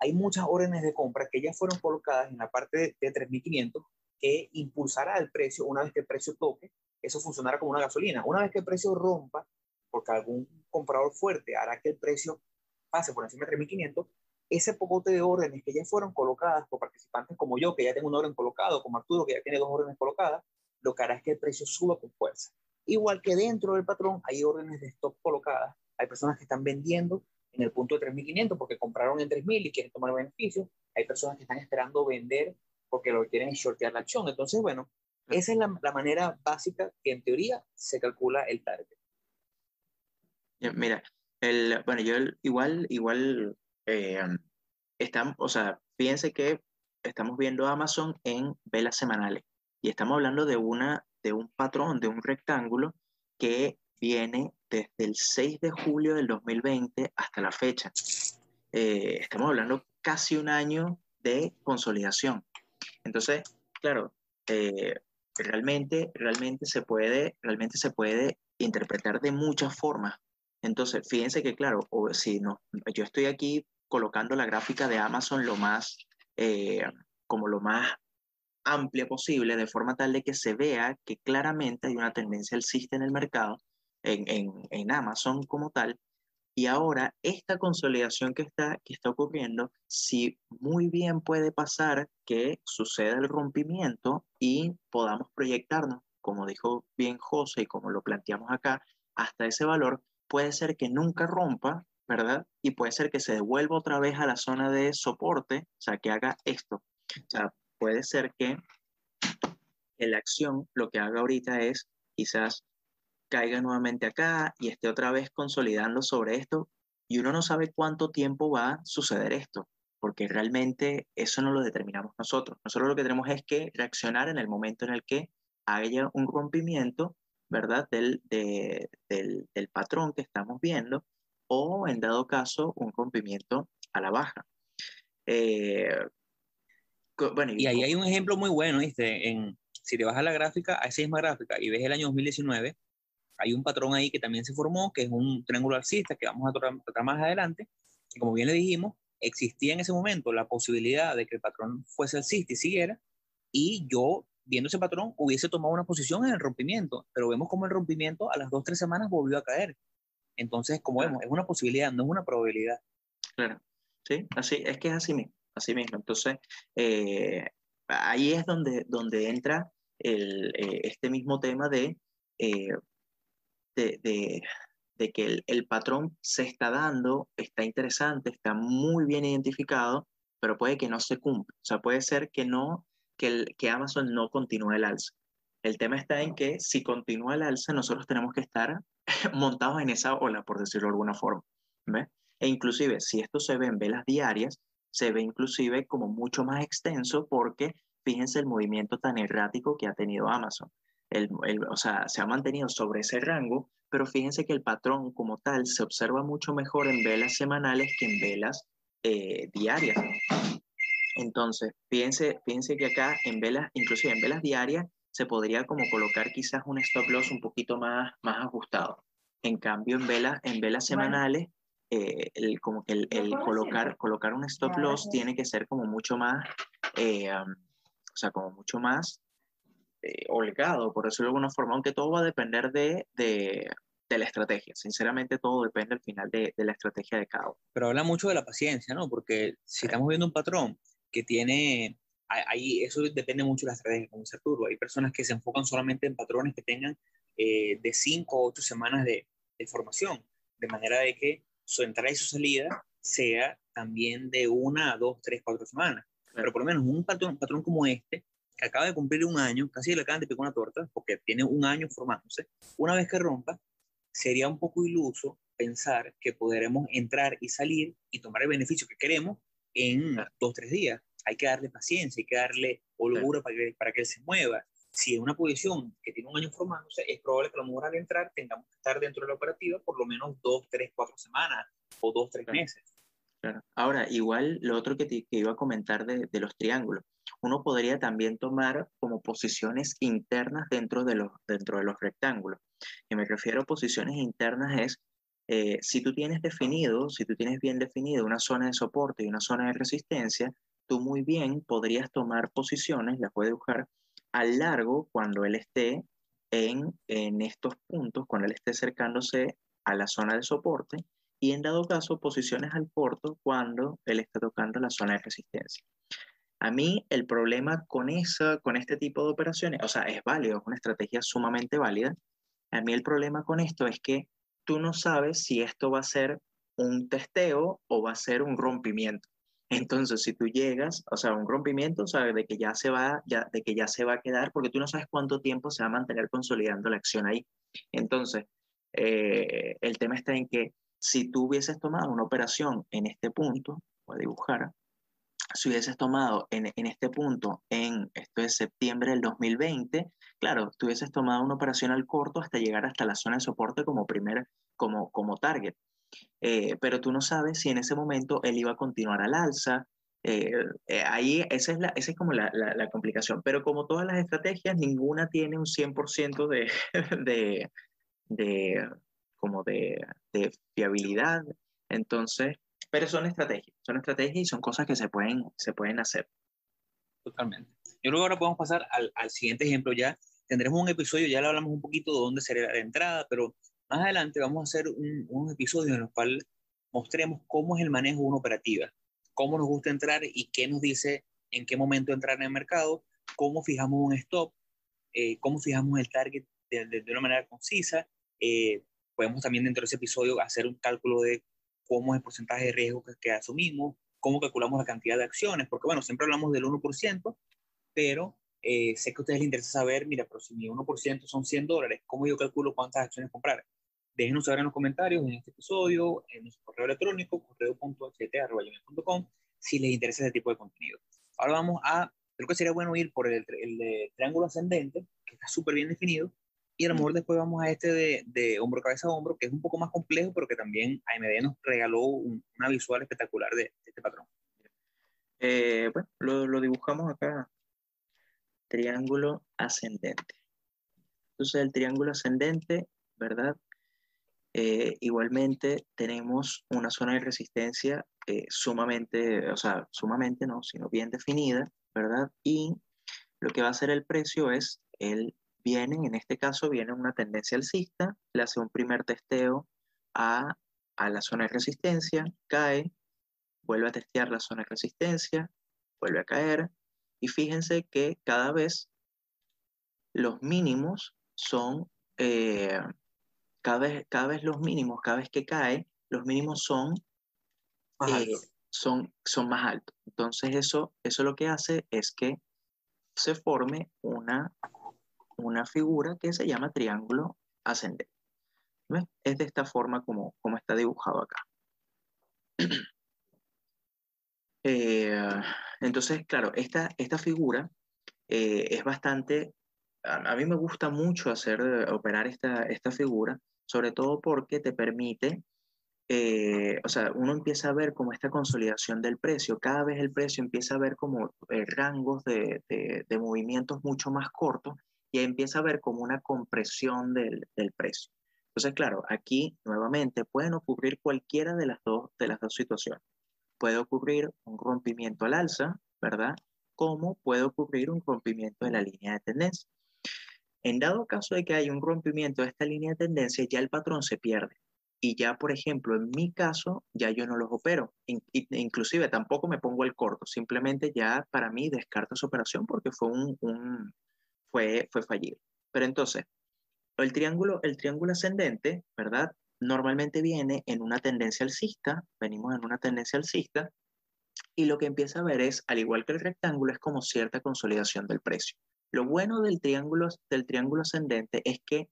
Hay muchas órdenes de compra que ya fueron colocadas en la parte de, de tres mil quinientos, que impulsará el precio. Una vez que el precio toque, eso funcionará como una gasolina. Una vez que el precio rompa, porque algún comprador fuerte hará que el precio pase por encima de tres mil quinientos, ese pocote de órdenes que ya fueron colocadas por participantes como yo, que ya tengo una orden colocada, como Arturo, que ya tiene dos órdenes colocadas, lo que hará es que el precio suba con fuerza. Igual que dentro del patrón hay órdenes de stop colocadas. Hay personas que están vendiendo en el punto de tres mil quinientos porque compraron en tres mil y quieren tomar beneficio. Hay personas que están esperando vender porque lo que quieren es shortear la acción. Entonces, bueno, esa es la, la manera básica que en teoría se calcula el target. Mira, el, bueno, yo el, igual, igual, eh, están, o sea, fíjense que estamos viendo Amazon en velas semanales y estamos hablando de, una, de un patrón, de un rectángulo que viene desde el seis de julio del dos mil veinte hasta la fecha. Eh, estamos hablando casi un año de consolidación. Entonces, claro, eh, realmente, realmente se puede, realmente se puede interpretar de muchas formas. Entonces, fíjense que, claro, o si no, yo estoy aquí colocando la gráfica de Amazon lo más, eh, como lo más amplia posible, de forma tal de que se vea que claramente hay una tendencia alcista en el mercado, en, en, en Amazon como tal. Y ahora, esta consolidación que está, que está ocurriendo, sí, muy bien puede pasar que suceda el rompimiento y podamos proyectarnos, como dijo bien José y como lo planteamos acá, hasta ese valor. Puede ser que nunca rompa, ¿verdad? Y puede ser que se devuelva otra vez a la zona de soporte, o sea, que haga esto. O sea, puede ser que la acción lo que haga ahorita es quizás caiga nuevamente acá y esté otra vez consolidando sobre esto, y uno no sabe cuánto tiempo va a suceder esto, porque realmente eso no lo determinamos nosotros. Nosotros lo que tenemos es que reaccionar en el momento en el que haya un rompimiento, ¿verdad?, del, de, del, del patrón que estamos viendo, o en dado caso un rompimiento a la baja. Eh, bueno, y, y ahí hay un ejemplo muy bueno, ¿viste? En, si te vas a la gráfica, a esa misma gráfica, y ves el año dos mil diecinueve, hay un patrón ahí que también se formó, que es un triángulo alcista que vamos a tratar más adelante. Y como bien le dijimos, existía en ese momento la posibilidad de que el patrón fuese alcista y siguiera, y yo, viendo ese patrón, hubiese tomado una posición en el rompimiento, pero vemos como el rompimiento a las dos o tres semanas volvió a caer. Entonces, como claro, vemos, es una posibilidad, no es una probabilidad. Claro, sí, así, es que es así mismo. Así mismo. Entonces, eh, ahí es donde, donde entra el, eh, este mismo tema de... Eh, De, de, de que el, el patrón se está dando, está interesante, está muy bien identificado, pero puede que no se cumpla. O sea, puede ser que, no, que, el, que Amazon no continúe el alza. El tema está en que si continúa el alza, nosotros tenemos que estar montados en esa ola, por decirlo de alguna forma, ¿ves? E inclusive, si esto se ve en velas diarias, se ve inclusive como mucho más extenso, porque fíjense el movimiento tan errático que ha tenido Amazon. El, el, o sea, se ha mantenido sobre ese rango, pero fíjense que el patrón como tal se observa mucho mejor en velas semanales que en velas eh, diarias. Entonces, fíjense, fíjense que acá en velas, inclusive en velas diarias, se podría como colocar quizás un stop loss un poquito más, más ajustado. En cambio, en velas, en velas semanales, eh, el, como que el, el colocar, colocar un stop loss tiene que ser como mucho más, eh, um, o sea, como mucho más Eh, holgado, por decirlo de alguna forma, aunque todo va a depender de, de, de la estrategia. Sinceramente, todo depende al final de, de la estrategia de cada uno. Pero habla mucho de la paciencia, ¿no? Porque si sí. estamos viendo un patrón que tiene, ahí eso depende mucho de la estrategia, como dice Arturo. Hay personas que se enfocan solamente en patrones que tengan eh, de cinco o ocho semanas de, de formación, de manera de que su entrada y su salida sea también de una, dos, tres, cuatro semanas. Claro. Pero por lo menos un patrón, un patrón como este, que acaba de cumplir un año, casi le acaban de picar una torta, porque tiene un año formándose. Una vez que rompa, sería un poco iluso pensar que podremos entrar y salir y tomar el beneficio que queremos en dos o tres días. Hay que darle paciencia, hay que darle holgura, claro, para que, para que él se mueva. Si es una posición que tiene un año formándose, es probable que a lo mejor al entrar tengamos que estar dentro de la operativa por lo menos dos, tres, cuatro semanas o dos, tres claro. meses. Claro. Ahora, igual lo otro que te que iba a comentar de, de los triángulos, uno podría también tomar como posiciones internas dentro de los, dentro de los rectángulos. Y me refiero a posiciones internas es, eh, si tú tienes definido, si tú tienes bien definido una zona de soporte y una zona de resistencia, tú muy bien podrías tomar posiciones, las puedes buscar, a largo cuando él esté en, en estos puntos, cuando él esté acercándose a la zona de soporte, y en dado caso posiciones al corto cuando él está tocando la zona de resistencia. A mí el problema con, esa, con este tipo de operaciones, o sea, es válido, es una estrategia sumamente válida. A mí el problema con esto es que tú no sabes si esto va a ser un testeo o va a ser un rompimiento. Entonces, si tú llegas, o sea, un rompimiento, sabes de que ya se va, ya, de que ya se va a quedar, porque tú no sabes cuánto tiempo se va a mantener consolidando la acción ahí. Entonces, eh, el tema está en que si tú hubieses tomado una operación en este punto, voy a dibujar, si hubieses tomado en, en este punto, en esto es septiembre del dos mil veinte, claro, tú hubieses tomado una operación al corto hasta llegar hasta la zona de soporte como primer, como, como target. eh, pero tú no sabes si en ese momento él iba a continuar al alza. Eh, eh, ahí esa es, la, esa es como la, la, la complicación, pero como todas las estrategias, ninguna tiene un cien por ciento de, de, de, como de, de fiabilidad. Entonces, pero son estrategias, son estrategias y son cosas que se pueden, se pueden hacer. Totalmente. Yo creo que ahora podemos pasar al, al siguiente ejemplo ya. Tendremos un episodio, ya le hablamos un poquito de dónde será la entrada, pero más adelante vamos a hacer un, un episodio en el cual mostremos cómo es el manejo de una operativa, cómo nos gusta entrar y qué nos dice en qué momento entrar en el mercado, cómo fijamos un stop, eh, cómo fijamos el target de, de, de una manera concisa. Eh, podemos también dentro de ese episodio hacer un cálculo de cómo es el porcentaje de riesgo que, que asumimos, cómo calculamos la cantidad de acciones, porque bueno, siempre hablamos del uno por ciento, pero... Eh, sé que a ustedes les interesa saber, mira, pero si mi uno por ciento son cien dólares, ¿cómo yo calculo cuántas acciones comprar? Déjenos saber en los comentarios, en este episodio, en nuestro correo electrónico, correo punto h t arroba gmail punto com, si les interesa ese tipo de contenido. Ahora vamos a, creo que sería bueno ir por el, el de triángulo ascendente, que está súper bien definido, y a lo mejor después vamos a este de, de hombro, cabeza, hombro, que es un poco más complejo, pero que también A M D nos regaló un, una visual espectacular de, de este patrón. Eh, bueno, lo, lo dibujamos acá. Triángulo ascendente. Entonces el triángulo ascendente, ¿verdad? Eh, igualmente tenemos una zona de resistencia eh, sumamente, o sea, sumamente no, sino bien definida, ¿verdad? Y lo que va a hacer el precio es, él viene, en este caso viene una tendencia alcista, le hace un primer testeo a, a la zona de resistencia, cae, vuelve a testear la zona de resistencia, vuelve a caer. Y fíjense que cada vez los mínimos son, eh, cada, vez, cada vez los mínimos, cada vez que cae, los mínimos son más, eh, son, son más altos. Entonces eso, eso lo que hace es que se forme una, una figura que se llama triángulo ascendente. ¿Ves? Es de esta forma como, como está dibujado acá. Eh, entonces, claro, esta, esta figura eh, es bastante, a, a mí me gusta mucho hacer, operar esta, esta figura, sobre todo porque te permite, eh, o sea, uno empieza a ver como esta consolidación del precio, cada vez el precio empieza a ver como eh, rangos de, de, de movimientos mucho más cortos y empieza a ver como una compresión del, del precio. Entonces, claro, aquí nuevamente pueden ocurrir cualquiera de las dos, de las dos situaciones. Puede ocurrir un rompimiento al alza, ¿verdad? Como puede ocurrir un rompimiento de la línea de tendencia. En dado caso de que haya un rompimiento de esta línea de tendencia, ya el patrón se pierde. Y ya, por ejemplo, en mi caso, ya yo no los opero. In- inclusive tampoco me pongo al corto. Simplemente ya para mí descarto esa operación porque fue, un, un, fue, fue fallido. Pero entonces, el triángulo, el triángulo ascendente, ¿verdad? Normalmente viene en una tendencia alcista, venimos en una tendencia alcista, y lo que empieza a ver es, al igual que el rectángulo, es como cierta consolidación del precio. Lo bueno del triángulo, del triángulo ascendente es que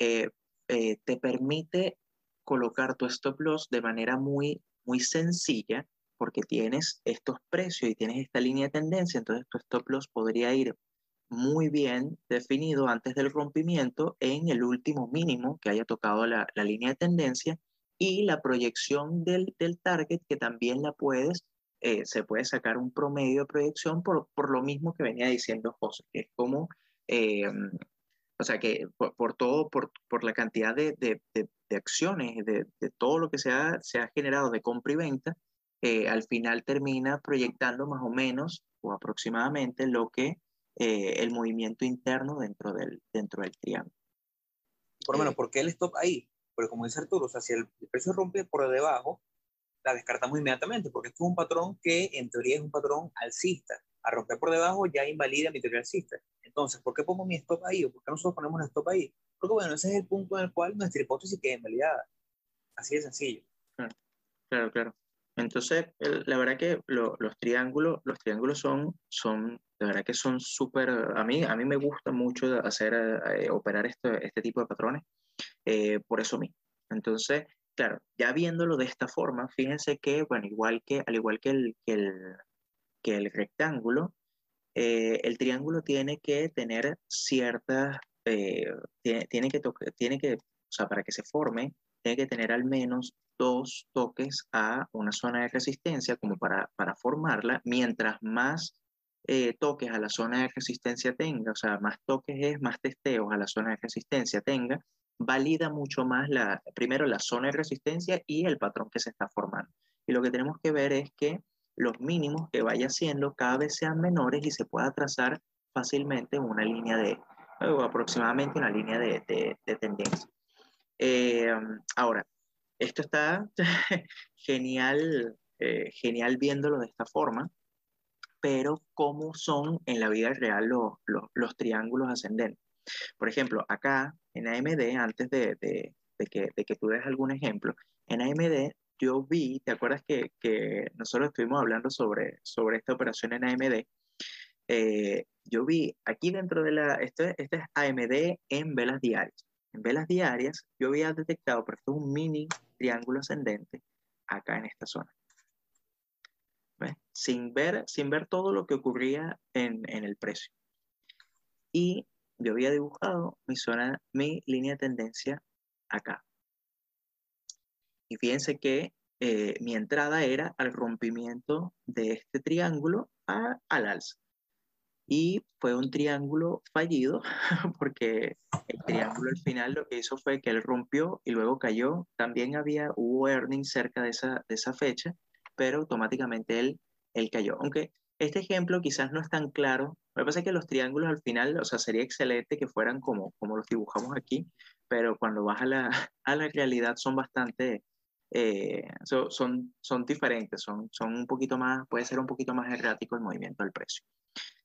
eh, eh, te permite colocar tu stop loss de manera muy, muy sencilla, porque tienes estos precios y tienes esta línea de tendencia, entonces tu stop loss podría ir muy bien definido antes del rompimiento en el último mínimo que haya tocado la, la línea de tendencia y la proyección del, del target que también la puedes, eh, se puede sacar un promedio de proyección por, por lo mismo que venía diciendo José, que es como, eh, o sea que por, por todo, por, por la cantidad de, de, de, de acciones, de, de todo lo que se ha, se ha generado de compra y venta, eh, al final termina proyectando más o menos o aproximadamente lo que Eh, el movimiento interno dentro del, dentro del triángulo. Por lo menos, ¿por qué el stop ahí? Porque como dice Arturo, o sea, si el, el precio rompe por debajo, la descartamos inmediatamente, porque esto es un patrón que en teoría es un patrón alcista. A romper por debajo ya invalida mi teoría alcista. Entonces, ¿por qué pongo mi stop ahí? ¿O por qué nosotros ponemos un stop ahí? Porque bueno, ese es el punto en el cual nuestra hipótesis queda invalidada. Así de sencillo. Claro, claro, claro. Entonces, la verdad que lo, los triángulos, los triángulos son, son, la verdad que son súper, a mí, a mí me gusta mucho hacer, eh, operar este, este tipo de patrones, eh, por eso mismo. Entonces, claro, ya viéndolo de esta forma, fíjense que, bueno, igual que, al igual que el, que el, que el rectángulo, eh, el triángulo tiene que tener ciertas, eh, tiene, tiene que, toque, tiene que, o sea, para que se forme, tiene que tener al menos dos toques a una zona de resistencia como para, para formarla. Mientras más eh, toques a la zona de resistencia tenga, o sea, más toques es, más testeos a la zona de resistencia tenga, valida mucho más la, primero la zona de resistencia y el patrón que se está formando. Y lo que tenemos que ver es que los mínimos que vaya haciendo cada vez sean menores y se pueda trazar fácilmente una línea de, o aproximadamente una línea de, de, de tendencia. Eh, ahora, esto está genial, eh, genial viéndolo de esta forma, pero ¿cómo son en la vida real los, los, los triángulos ascendentes? Por ejemplo, acá en A M D, antes de, de, de, que, de que tú des algún ejemplo, en A M D yo vi, ¿te acuerdas que, que nosotros estuvimos hablando sobre, sobre esta operación en A M D? Eh, yo vi aquí dentro de la, esto, esto es A M D en velas diarias. En velas diarias yo había detectado, pero esto es un mini triángulo ascendente acá en esta zona. ¿Ves? Sin ver, sin ver todo lo que ocurría en, en el precio. Y yo había dibujado mi zona, mi línea de tendencia acá. Y fíjense que eh, mi entrada era al rompimiento de este triángulo a, al alza. Y fue un triángulo fallido porque el triángulo al final lo que hizo fue que él rompió y luego cayó. También había, hubo earnings cerca de esa, de esa fecha, pero automáticamente él, él cayó. Aunque este ejemplo quizás no es tan claro. Lo que pasa es que los triángulos al final, o sea, sería excelente que fueran como, como los dibujamos aquí, pero cuando vas a la, a la realidad son bastante, eh, so, son, son diferentes, son, son un poquito más, puede ser un poquito más errático el movimiento del precio.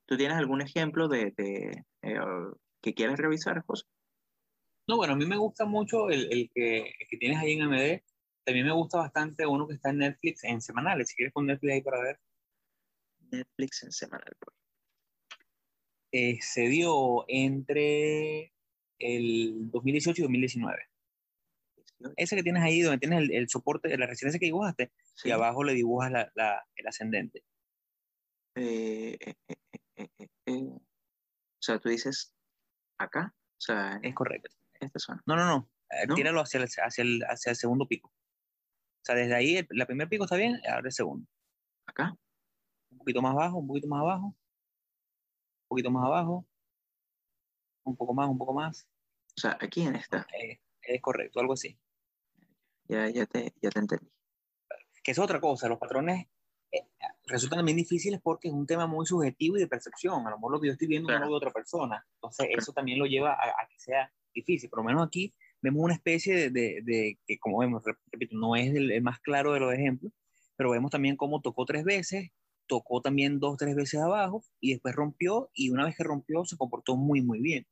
¿Tú tienes algún ejemplo de, de, eh, que quieras revisar, José? No, bueno, a mí me gusta mucho el, el, que, el que tienes ahí en A M D. También me gusta bastante uno que está en Netflix en semanales. Si quieres pon Netflix ahí para ver. Netflix en semanal, pues. Eh, se dio entre el dos mil dieciocho y dos mil diecinueve. Ese que tienes ahí, donde tienes el, el soporte de la resistencia que dibujaste, sí. Y abajo le dibujas la, la, el ascendente. Eh, eh, eh, eh, eh, eh. O sea, tú dices acá. O sea, es correcto. Esta zona. No, no, no. Eh, ¿No? Tíralo hacia el, hacia, el, hacia el segundo pico. O sea, desde ahí, el, la primer pico está bien, ahora el segundo. Acá. Un poquito más abajo, un poquito más abajo. Un poquito más abajo, un poco más, un poco más. O sea, aquí en esta. Eh, es correcto, algo así. Ya, ya, te, ya te entendí. Que es otra cosa, los patrones eh, resultan también difíciles porque es un tema muy subjetivo y de percepción. A lo mejor lo que yo estoy viendo claro. No lo de otra persona. Entonces claro. Eso también lo lleva a, a que sea difícil. Por lo menos aquí vemos una especie de, de, de que como vemos, repito, no es el, el más claro de los ejemplos, pero vemos también cómo tocó tres veces, tocó también dos, tres veces abajo y después rompió, y una vez que rompió se comportó muy, muy bien.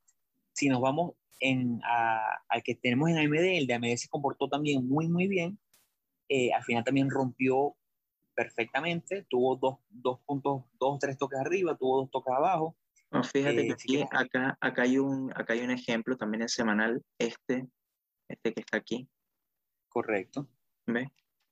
Si nos vamos en, a, al que tenemos en A M D, el de A M D se comportó también muy, muy bien. Eh, al final también rompió perfectamente, tuvo dos, dos puntos, dos, tres toques arriba, tuvo dos toques abajo. No, fíjate eh, que aquí, acá, acá, hay un, acá hay un ejemplo también en semanal, este, este que está aquí. Correcto. ¿Ves?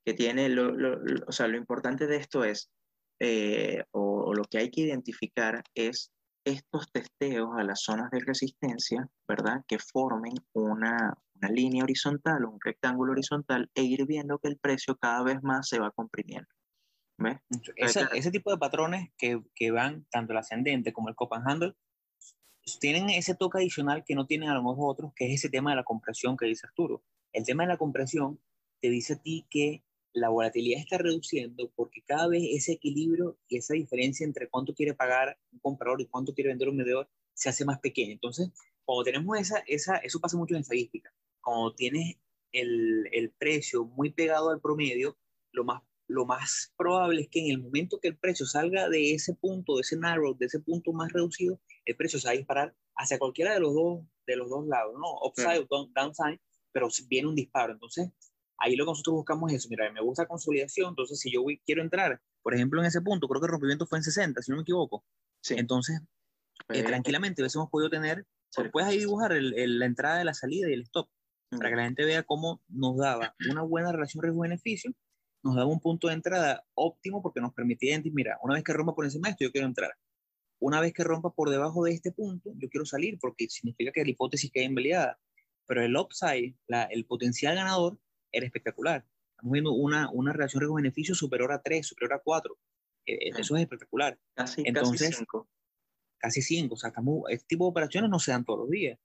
Que tiene, lo, lo, lo, o sea, lo importante de esto es, Eh, o, o lo que hay que identificar es estos testeos a las zonas de resistencia, ¿verdad? Que formen una, una línea horizontal, un rectángulo horizontal, e ir viendo que el precio cada vez más se va comprimiendo. ¿Ves? Ese, ese tipo de patrones que, que van, tanto el ascendente como el cup and handle, tienen ese toque adicional que no tienen a lo mejor otros, que es ese tema de la compresión que dice Arturo. El tema de la compresión te dice a ti que la volatilidad está reduciendo porque cada vez ese equilibrio y esa diferencia entre cuánto quiere pagar un comprador y cuánto quiere vender un vendedor se hace más pequeña. Entonces, cuando tenemos esa, esa eso pasa mucho en estadística. Cuando tienes el, el precio muy pegado al promedio, lo más, lo más probable es que en el momento que el precio salga de ese punto, de ese narrow, de ese punto más reducido, el precio se va a disparar hacia cualquiera de los dos, de los dos lados, ¿no? Upside o down, downside, pero viene un disparo. Entonces, ahí lo que nosotros buscamos es eso. Mira, me gusta consolidación, entonces si yo voy, quiero entrar, por ejemplo, en ese punto, creo que el rompimiento fue en sesenta, si no me equivoco. Sí. Entonces, eh, tranquilamente hubiésemos podido tener, sí. Puedes ahí dibujar el, el, la entrada de la salida y el stop, uh-huh. Para que la gente vea cómo nos daba una buena relación riesgo-beneficio, nos daba un punto de entrada óptimo porque nos permitía identificar, mira, una vez que rompa por encima de esto, yo quiero entrar. Una vez que rompa por debajo de este punto, yo quiero salir porque significa que la hipótesis queda invalidada. Pero el upside, la, el potencial ganador, era espectacular. Estamos viendo una, una relación riesgo-beneficio superior a tres, superior a cuatro. Eh, sí. Eso es espectacular. Casi, Entonces, casi cinco. Casi cinco. O sea, estamos, este tipo de operaciones no se dan todos los días.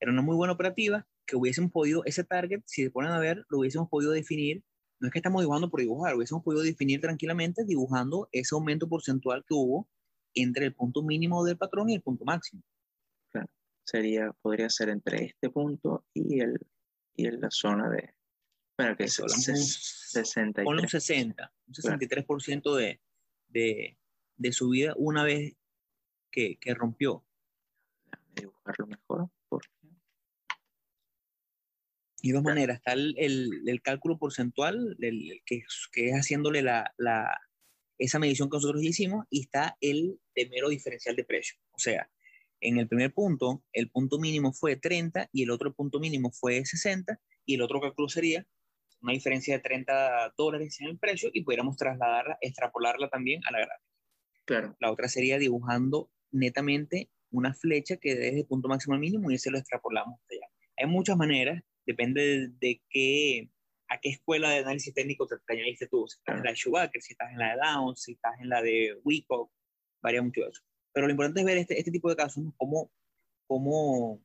Era una muy buena operativa que hubiésemos podido, ese target, si se ponen a ver, lo hubiésemos podido definir. No es que estamos dibujando por dibujar, hubiésemos podido definir tranquilamente dibujando ese aumento porcentual que hubo entre el punto mínimo del patrón y el punto máximo. Claro, sería, podría ser entre este punto y, el, y en la zona de... Bueno, que es sesenta y tres. Con un sesenta, un sesenta y tres por ciento claro. de, de, de subida una vez que, que rompió. Déjame dibujarlo mejor. Y dos claro. maneras, está el, el, el cálculo porcentual, el, el que, que es haciéndole la, la, esa medición que nosotros hicimos, y está el de mero diferencial de precio. O sea, en el primer punto, el punto mínimo fue treinta, y el otro punto mínimo fue sesenta, y el otro cálculo sería una diferencia de treinta dólares en el precio, y pudiéramos trasladarla, extrapolarla también a la gráfica. Claro. La otra sería dibujando netamente una flecha que desde el punto máximo al mínimo, y se lo extrapolamos hasta allá. Hay muchas maneras. Depende de, de qué, a qué escuela de análisis técnico te, te añadiste tú. Si estás en la de Chewbacca, si estás en la de Down, si estás en la de Wickoff, varía mucho eso. Pero lo importante es ver este, este tipo de casos, ¿no? Cómo, cómo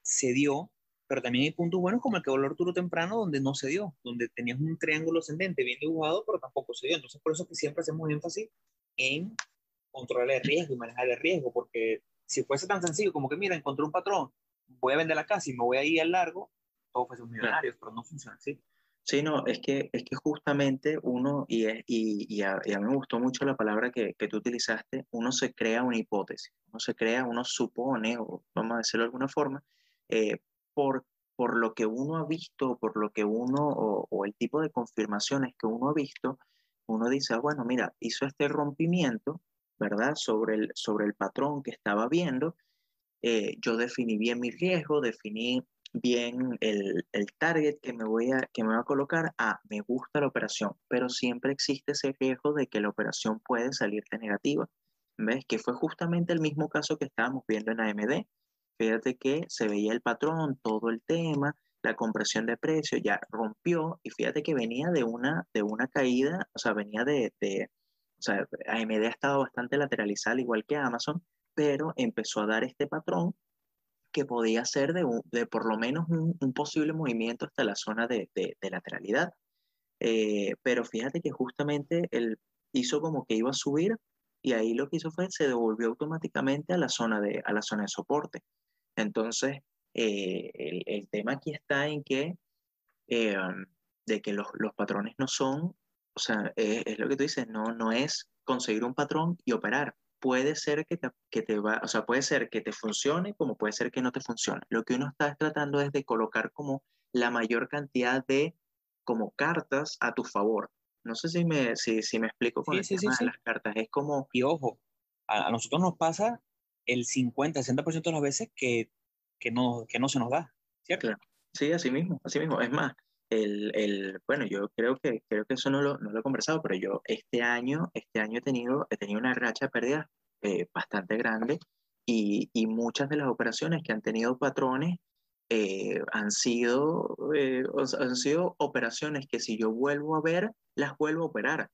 se dio, pero también hay puntos buenos como el que voló Arturo temprano, donde no se dio, donde tenías un triángulo ascendente bien dibujado, pero tampoco se dio. Entonces, por eso es que siempre hacemos énfasis en controlar el riesgo y manejar el riesgo, porque si fuese tan sencillo como que, mira, encontré un patrón, voy a vender la casa y me voy a ir al largo, todos fueron millonarios, pero no funciona así. Sí, no, es que, es que justamente uno, y, es, y, y, a, y a mí me gustó mucho la palabra que, que tú utilizaste, uno se crea una hipótesis, uno se crea, uno supone, o vamos a decirlo de alguna forma, eh, por, por lo que uno ha visto, por lo que uno, o, o el tipo de confirmaciones que uno ha visto, uno dice, bueno, mira, hizo este rompimiento, ¿verdad?, sobre el, sobre el patrón que estaba viendo, eh, yo definí bien mi riesgo, definí bien el, el target que me voy a, que me va a colocar, ah, me gusta la operación, pero siempre existe ese riesgo de que la operación puede salirte negativa, ¿ves? Que fue justamente el mismo caso que estábamos viendo en A M D, fíjate que se veía el patrón, todo el tema, la compresión de precio, ya rompió, y fíjate que venía de una, de una caída, o sea, venía de, de, o sea, A M D ha estado bastante lateralizada, al igual que Amazon, pero empezó a dar este patrón, que podía ser de, un, de por lo menos un, un posible movimiento hasta la zona de, de, de lateralidad. Eh, pero fíjate que justamente él hizo como que iba a subir y ahí lo que hizo fue se devolvió automáticamente a la zona de, a la zona de soporte. Entonces, eh, el, el tema aquí está en que, eh, de que los, los patrones no son, o sea, es, es lo que tú dices, no, no es conseguir un patrón y operar. Puede ser que te, que te va, o sea, puede ser que te funcione como puede ser que no te funcione. Lo que uno está tratando es de colocar como la mayor cantidad de como cartas a tu favor. No sé si me, si, si me explico con sí, el sí, tema sí, de sí. las cartas. Es como... Y ojo, a, a nosotros nos pasa el cincuenta, sesenta por ciento de las veces que, que, no, que no se nos da, ¿cierto? Claro. Sí, así mismo, así mismo. Es más, el, el, bueno, yo creo que, creo que eso no lo, no lo he conversado, pero yo este año, este año he, tenido, he tenido una racha de pérdidas eh, bastante grande y, y muchas de las operaciones que han tenido patrones eh, han, sido, eh, o sea, han sido operaciones que si yo vuelvo a ver, las vuelvo a operar.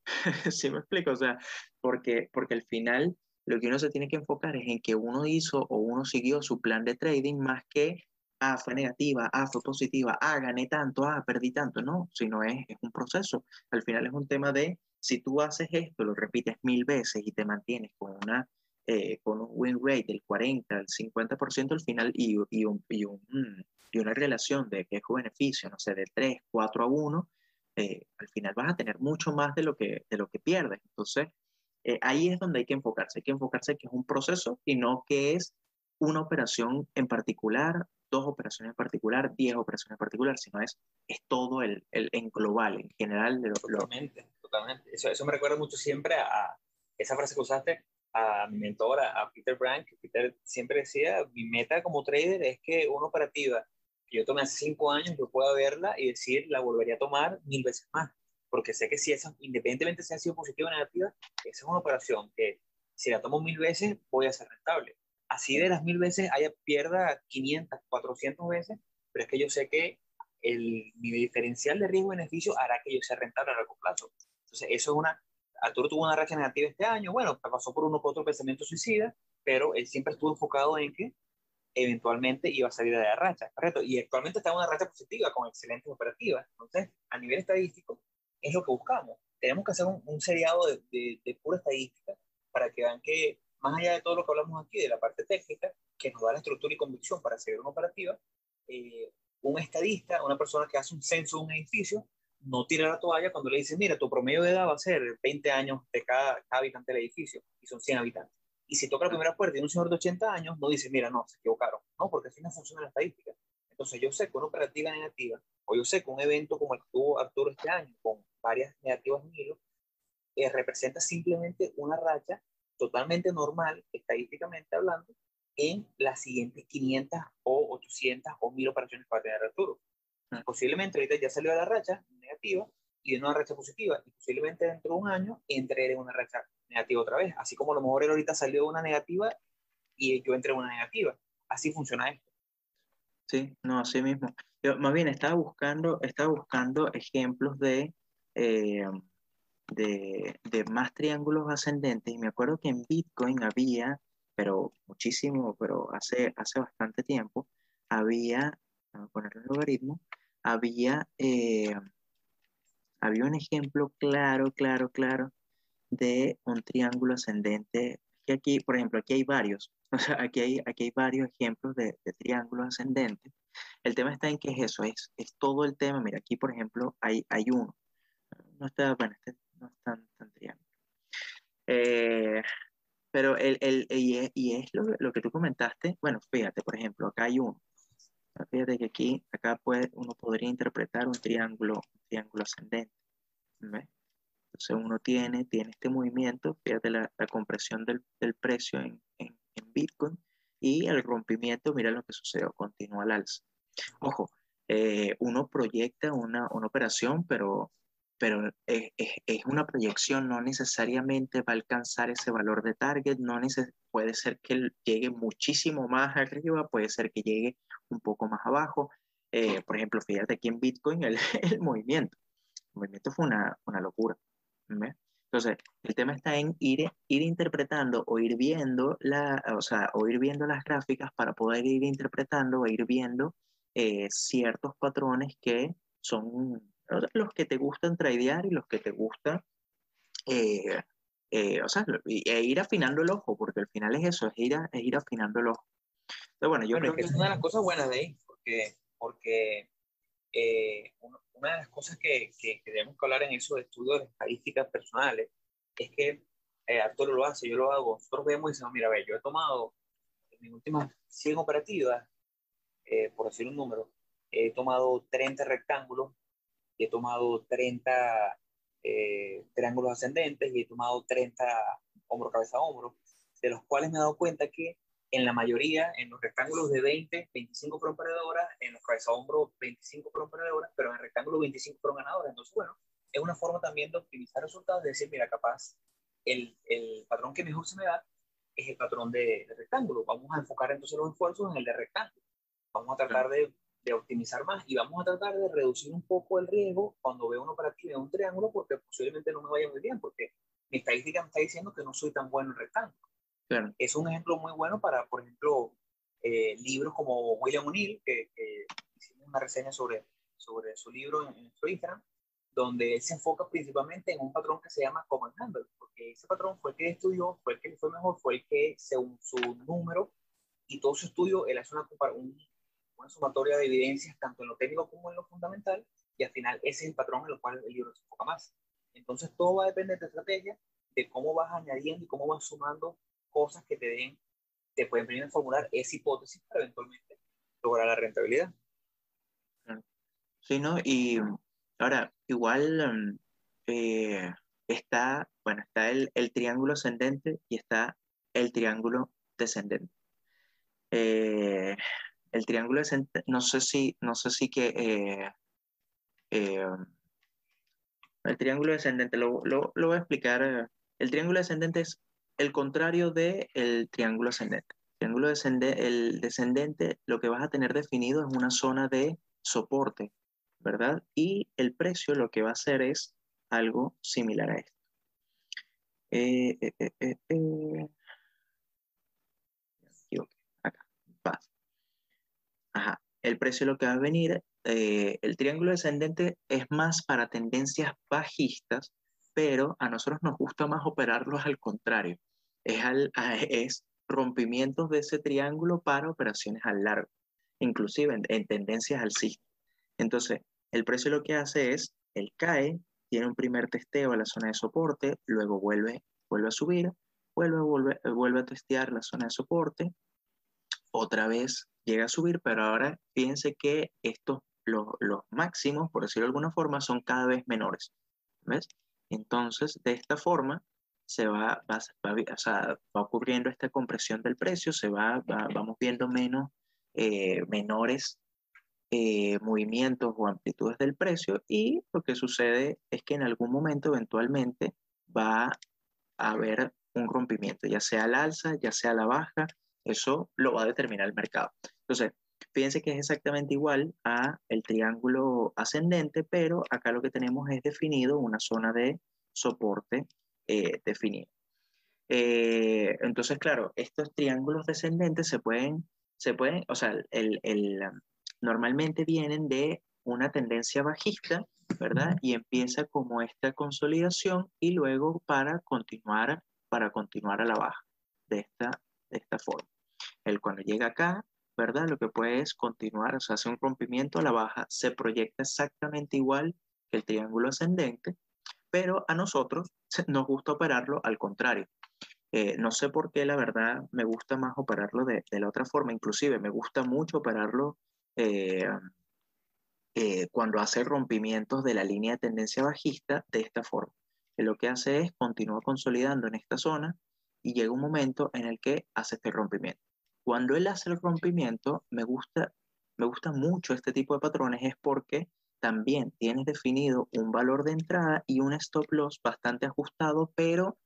¿Sí me explico? O sea, porque, porque al final lo que uno se tiene que enfocar es en que uno hizo o uno siguió su plan de trading más que ah, fue negativa, ah, fue positiva, ah, gané tanto, ah, perdí tanto. No, sino es, es un proceso. Al final es un tema de, si tú haces esto, lo repites mil veces y te mantienes con, una, eh, con un win rate del cuarenta, el cincuenta por ciento al final y, y, un, y, un, y una relación de riesgo-beneficio, no sé, de tres, cuatro a uno, eh, al final vas a tener mucho más de lo que, de lo que pierdes. Entonces, eh, ahí es donde hay que enfocarse. Hay que enfocarse que es un proceso y no que es una operación en particular, dos operaciones en particular, diez operaciones en particular, sino es, es todo el, el, en global, en general. De lo, totalmente, lo... totalmente. Eso, eso me recuerda mucho siempre a, a esa frase que usaste, a mi mentor, a, a Peter Brandt, que Peter siempre decía, mi meta como trader es que una operativa que yo tomé hace cinco años, yo pueda verla y decir, la volvería a tomar mil veces más, porque sé que si esa, independientemente si ha sido positiva o negativa, esa es una operación que si la tomo mil veces, voy a ser rentable. Así de las mil veces haya, pierda quinientas, cuatrocientas veces, pero es que yo sé que el, mi diferencial de riesgo-beneficio hará que yo sea rentable a largo plazo. Entonces, eso es una... Arturo tuvo una racha negativa este año, bueno, pasó por uno por otro pensamiento suicida, pero él siempre estuvo enfocado en que eventualmente iba a salir de la racha, ¿correcto? Y actualmente está en una racha positiva, con excelentes operativas. Entonces, a nivel estadístico, es lo que buscamos. Tenemos que hacer un, un seriado de, de, de pura estadística para que vean que, más allá de todo lo que hablamos aquí, de la parte técnica, que nos da la estructura y convicción para seguir una operativa, eh, un estadista, una persona que hace un censo de un edificio, no tira la toalla cuando le dicen, mira, tu promedio de edad va a ser veinte años de cada, cada habitante del edificio, y son cien habitantes. Y si toca la primera puerta y un señor de ochenta años, no dice, mira, no, se equivocaron. No, porque así no funciona la estadística. Entonces yo sé que una operativa negativa, o yo sé que un evento como el que tuvo Arturo este año, con varias negativas en hilo, eh, representa simplemente una racha totalmente normal, estadísticamente hablando, en las siguientes quinientas o ochocientas o mil operaciones para tener Arturo. Posiblemente ahorita ya salió de la racha negativa y de una racha positiva, y posiblemente dentro de un año entré en una racha negativa otra vez, así como a lo mejor él ahorita salió de una negativa y yo entré en una negativa. Así funciona esto. Sí, no, así mismo. Yo más bien estaba buscando, estaba buscando ejemplos de, eh, de, de más triángulos ascendentes, y me acuerdo que en Bitcoin había, pero muchísimo, pero hace, hace bastante tiempo, había, voy a poner el logaritmo, había, eh, había un ejemplo claro, claro, claro de un triángulo ascendente. Que aquí, por ejemplo, aquí hay varios, o sea, aquí hay, aquí hay varios ejemplos de, de triángulos ascendentes. El tema está en que es eso, es, es todo el tema. Mira, aquí, por ejemplo, hay, hay uno. No está, bueno, este no es tan, tan triángulo. Eh, pero el, el, y es, y es lo, lo que tú comentaste. Bueno, fíjate, por ejemplo, acá hay uno. Fíjate que aquí, acá puede, uno podría interpretar un triángulo, un triángulo ascendente. ¿Ves? Entonces uno tiene, tiene este movimiento, fíjate la, la compresión del, del precio en, en, en Bitcoin, y el rompimiento, mira lo que sucedió, continúa al alza. Ojo, eh, uno proyecta una, una operación, pero, pero es, es, es una proyección, no necesariamente va a alcanzar ese valor de target, no neces- puede ser que llegue muchísimo más arriba, puede ser que llegue un poco más abajo. Eh, por ejemplo, fíjate aquí en Bitcoin el, el movimiento. El movimiento fue una, una locura. ¿Ves? Entonces, el tema está en ir, ir interpretando o ir viendo la, o sea, o ir viendo las gráficas para poder ir interpretando o ir viendo eh, ciertos patrones que son los que te gustan tradear y los que te gustan, eh, eh, o sea, e ir afinando el ojo, porque al final es eso, es ir, a, es ir afinando el ojo. Entonces, bueno, yo bueno, creo es que, que es una de las cosas buenas de ahí, porque, porque eh, uno, una de las cosas que, que, que tenemos que hablar en esos estudios de estadísticas personales es que eh, Arturo lo hace, yo lo hago, nosotros vemos y decimos, mira, ve, yo he tomado en mis últimas cien operativas, eh, por decir un número, he tomado treinta rectángulos, he tomado treinta eh, triángulos ascendentes y he tomado treinta hombro, cabeza, hombro, de los cuales me he dado cuenta que en la mayoría, en los rectángulos de veinte, veinticinco fueron perdedoras, en los cabeza hombro veinticinco fueron perdedoras, pero en el rectángulo veinticinco fueron ganadoras. Entonces, bueno, es una forma también de optimizar resultados, de decir, mira, capaz, el, el patrón que mejor se me da es el patrón de, de rectángulo. Vamos a enfocar entonces los esfuerzos en el de rectángulo. Vamos a tratar de, de optimizar más y vamos a tratar de reducir un poco el riesgo cuando veo una operativa en un triángulo, porque posiblemente no me vaya muy bien, porque mi estadística me está diciendo que no soy tan bueno en rectángulo. Claro. Es un ejemplo muy bueno para, por ejemplo, eh, libros como William O'Neill, que, que hicimos una reseña sobre, sobre su libro en, en nuestro Instagram, donde él se enfoca principalmente en un patrón que se llama Common Number, porque ese patrón fue el que estudió, fue el que le fue mejor, fue el que, según su número y todo su estudio, él hace una, un, una sumatoria de evidencias, tanto en lo técnico como en lo fundamental, y al final ese es el patrón en el cual el libro se enfoca más. Entonces todo va a depender de tu estrategia, de cómo vas añadiendo y cómo vas sumando cosas que te den, te pueden venir a formular esa hipótesis para eventualmente lograr la rentabilidad. Sí, ¿no? Y ahora, igual eh, está, bueno, está el, el triángulo ascendente y está el triángulo descendente. Eh, el triángulo descendente, no sé si, no sé si que eh, eh, el triángulo descendente, lo, lo, lo voy a explicar. El triángulo descendente es el contrario del triángulo ascendente. Triángulo descendente, el descendente, lo que vas a tener definido es una zona de soporte ¿verdad? Y el precio lo que va a hacer es algo similar a esto. Eh, eh, eh, eh, eh. Acá, va. Ajá. El precio lo que va a venir, eh, el triángulo descendente es más para tendencias bajistas, pero a nosotros nos gusta más operarlos al contrario. Es, al, es rompimientos de ese triángulo para operaciones al largo, inclusive en, en tendencias alcistas. Entonces, el precio lo que hace es, él cae, tiene un primer testeo a la zona de soporte, luego vuelve, vuelve a subir, vuelve, vuelve, vuelve a testear la zona de soporte, otra vez llega a subir, pero ahora fíjense que estos, los, los máximos, por decirlo de alguna forma, son cada vez menores, ¿ves? Entonces, de esta forma, se va, va, va, o sea, va ocurriendo esta compresión del precio, se va, va, vamos viendo menos, eh, menores eh, movimientos o amplitudes del precio, y lo que sucede es que en algún momento, eventualmente, va a haber un rompimiento, ya sea al alza, ya sea a la baja. Eso lo va a determinar el mercado. Entonces, fíjense que es exactamente igual al triángulo ascendente, pero acá lo que tenemos es definido una zona de soporte eh, definida. Eh, entonces, claro, estos triángulos descendentes se pueden, se pueden o sea, el, el, normalmente vienen de una tendencia bajista, ¿verdad? Y empieza como esta consolidación y luego para continuar, para continuar a la baja de esta de esta forma. Él cuando llega acá, ¿verdad? Lo que puede es continuar, o sea, hace un rompimiento a la baja, se proyecta exactamente igual que el triángulo ascendente, pero a nosotros nos gusta operarlo al contrario. Eh, no sé por qué, la verdad, me gusta más operarlo de, de la otra forma, inclusive me gusta mucho operarlo eh, eh, cuando hace rompimientos de la línea de tendencia bajista de esta forma. Que lo que hace es continúa consolidando en esta zona, y llega un momento en el que hace este rompimiento. Cuando él hace el rompimiento, me gusta, me gusta mucho este tipo de patrones, es porque también tienes definido un valor de entrada y un stop loss bastante ajustado, pero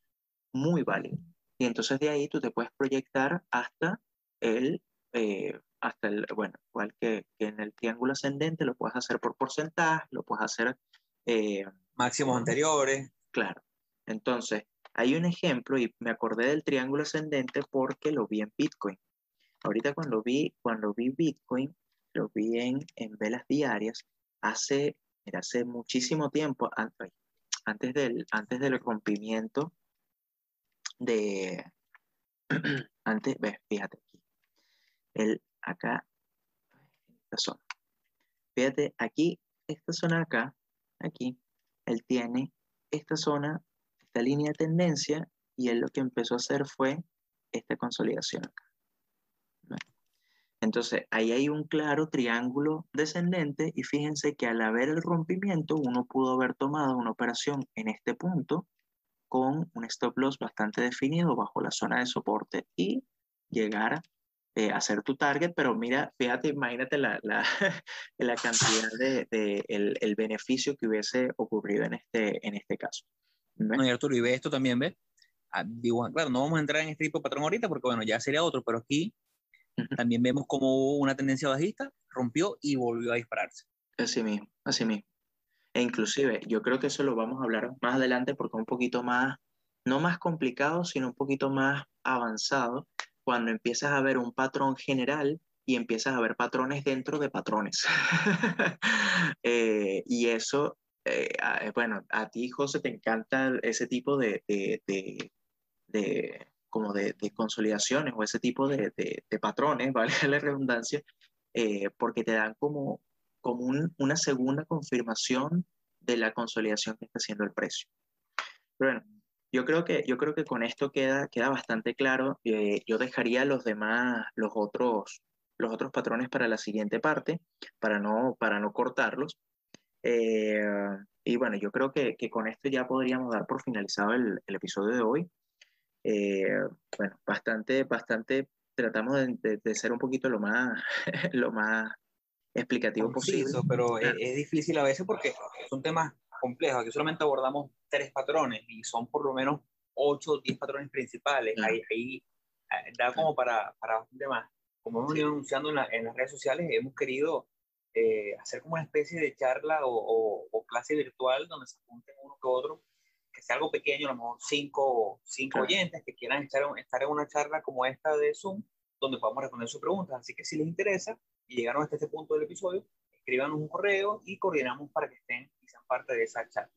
muy válido. Y entonces de ahí tú te puedes proyectar hasta el, eh, hasta el bueno, igual que, que en el triángulo ascendente, lo puedes hacer por porcentaje, lo puedes hacer... Eh, máximos anteriores. Claro. Entonces, hay un ejemplo, y me acordé del triángulo ascendente porque lo vi en Bitcoin. Ahorita cuando vi, cuando vi Bitcoin, lo vi en, en velas diarias, hace, mira, hace muchísimo tiempo, antes, antes, del, antes del rompimiento de... antes, ves, fíjate aquí. El, acá, esta zona. Fíjate, aquí, esta zona acá, aquí, él tiene esta zona... esta línea de tendencia, y él lo que empezó a hacer fue esta consolidación acá. Entonces, ahí hay un claro triángulo descendente, y fíjense que al haber el rompimiento, uno pudo haber tomado una operación en este punto con un stop loss bastante definido bajo la zona de soporte y llegar a eh, hacer tu target, pero mira, fíjate, imagínate la, la, la cantidad de, de el, el beneficio que hubiese ocurrido en este, en este caso. No, y Arturo, y ve esto también, ¿ves? Ah, digo, claro, no vamos a entrar en este tipo de patrón ahorita porque, bueno, ya sería otro, pero aquí uh-huh. También vemos como una tendencia bajista rompió y volvió a dispararse. Así mismo, así mismo. E inclusive, yo creo que eso lo vamos a hablar más adelante porque es un poquito más, no más complicado, sino un poquito más avanzado, cuando empiezas a ver un patrón general y empiezas a ver patrones dentro de patrones. eh, y eso... Eh, bueno, a ti, José, te encanta ese tipo de, de, de, de, como de, de consolidaciones o ese tipo de, de, de patrones, vale la redundancia, eh, porque te dan como, como un, una segunda confirmación de la consolidación que está haciendo el precio. Pero bueno, yo creo que, yo creo que con esto queda, queda bastante claro. Eh, yo dejaría los demás, los otros, los otros patrones para la siguiente parte, para no, para no cortarlos. Eh, y bueno, yo creo que, que con esto ya podríamos dar por finalizado el, el episodio de hoy. Eh, bueno, bastante, bastante tratamos de, de, de ser un poquito lo más, lo más explicativo posible. Pero es, es difícil a veces porque son temas complejos. Aquí solamente abordamos tres patrones y son por lo menos ocho o diez patrones principales. Ahí, ahí da como para, para un tema. Como hemos venido anunciando en, la, en las redes sociales, hemos querido eh, hacer como una especie de charla o, o, o clase virtual donde se apunten uno que otro, que sea algo pequeño, a lo mejor cinco, cinco oyentes que quieran estar, estar en una charla como esta de Zoom, donde podamos responder sus preguntas. Así que si les interesa y llegaron hasta este punto del episodio, escríbanos un correo y coordinamos para que estén y sean parte de esa charla.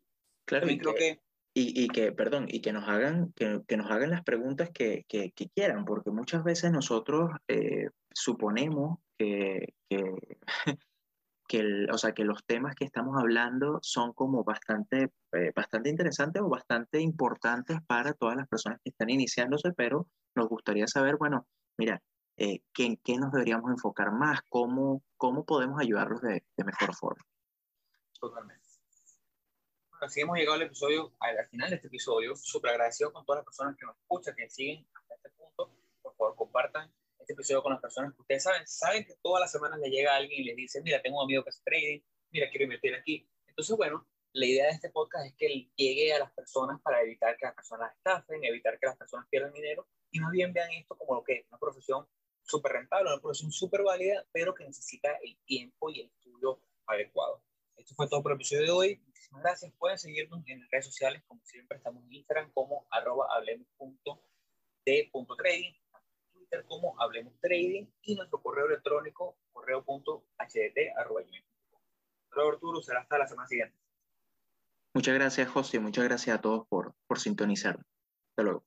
Claro, y que, creo que... Y, y que, perdón, y que nos hagan, que, que nos hagan las preguntas que, que, que quieran, porque muchas veces nosotros eh, suponemos que, que, que, el, o sea, que los temas que estamos hablando son como bastante, eh, bastante interesantes o bastante importantes para todas las personas que están iniciándose, pero nos gustaría saber, bueno, mira, Eh, ¿qué, ¿en qué nos deberíamos enfocar más? ¿Cómo, cómo podemos ayudarlos de, de mejor forma? Totalmente. Bueno, así hemos llegado al episodio, al, al final de este episodio. Súper agradecido con todas las personas que nos escuchan, que nos siguen hasta este punto. Por favor, compartan este episodio con las personas que ustedes saben. Saben que todas las semanas les llega alguien y les dice, mira, tengo un amigo que hace trading, mira, quiero invertir aquí. Entonces, bueno, la idea de este podcast es que llegue a las personas para evitar que las personas estafen, evitar que las personas pierdan dinero y más bien vean esto como lo que es una profesión súper rentable, una producción súper válida, pero que necesita el tiempo y el estudio adecuado. Esto fue todo por el episodio de hoy. Muchísimas gracias. Pueden seguirnos en las redes sociales, como siempre estamos en Instagram como arroba hablemos punto de punto trading, Twitter como hablemos trading y nuestro correo electrónico correo punto h d t arroba gmail punto com. Pero Arturo, será hasta la semana siguiente. Muchas gracias, José. Muchas gracias a todos por, por sintonizar. Hasta luego.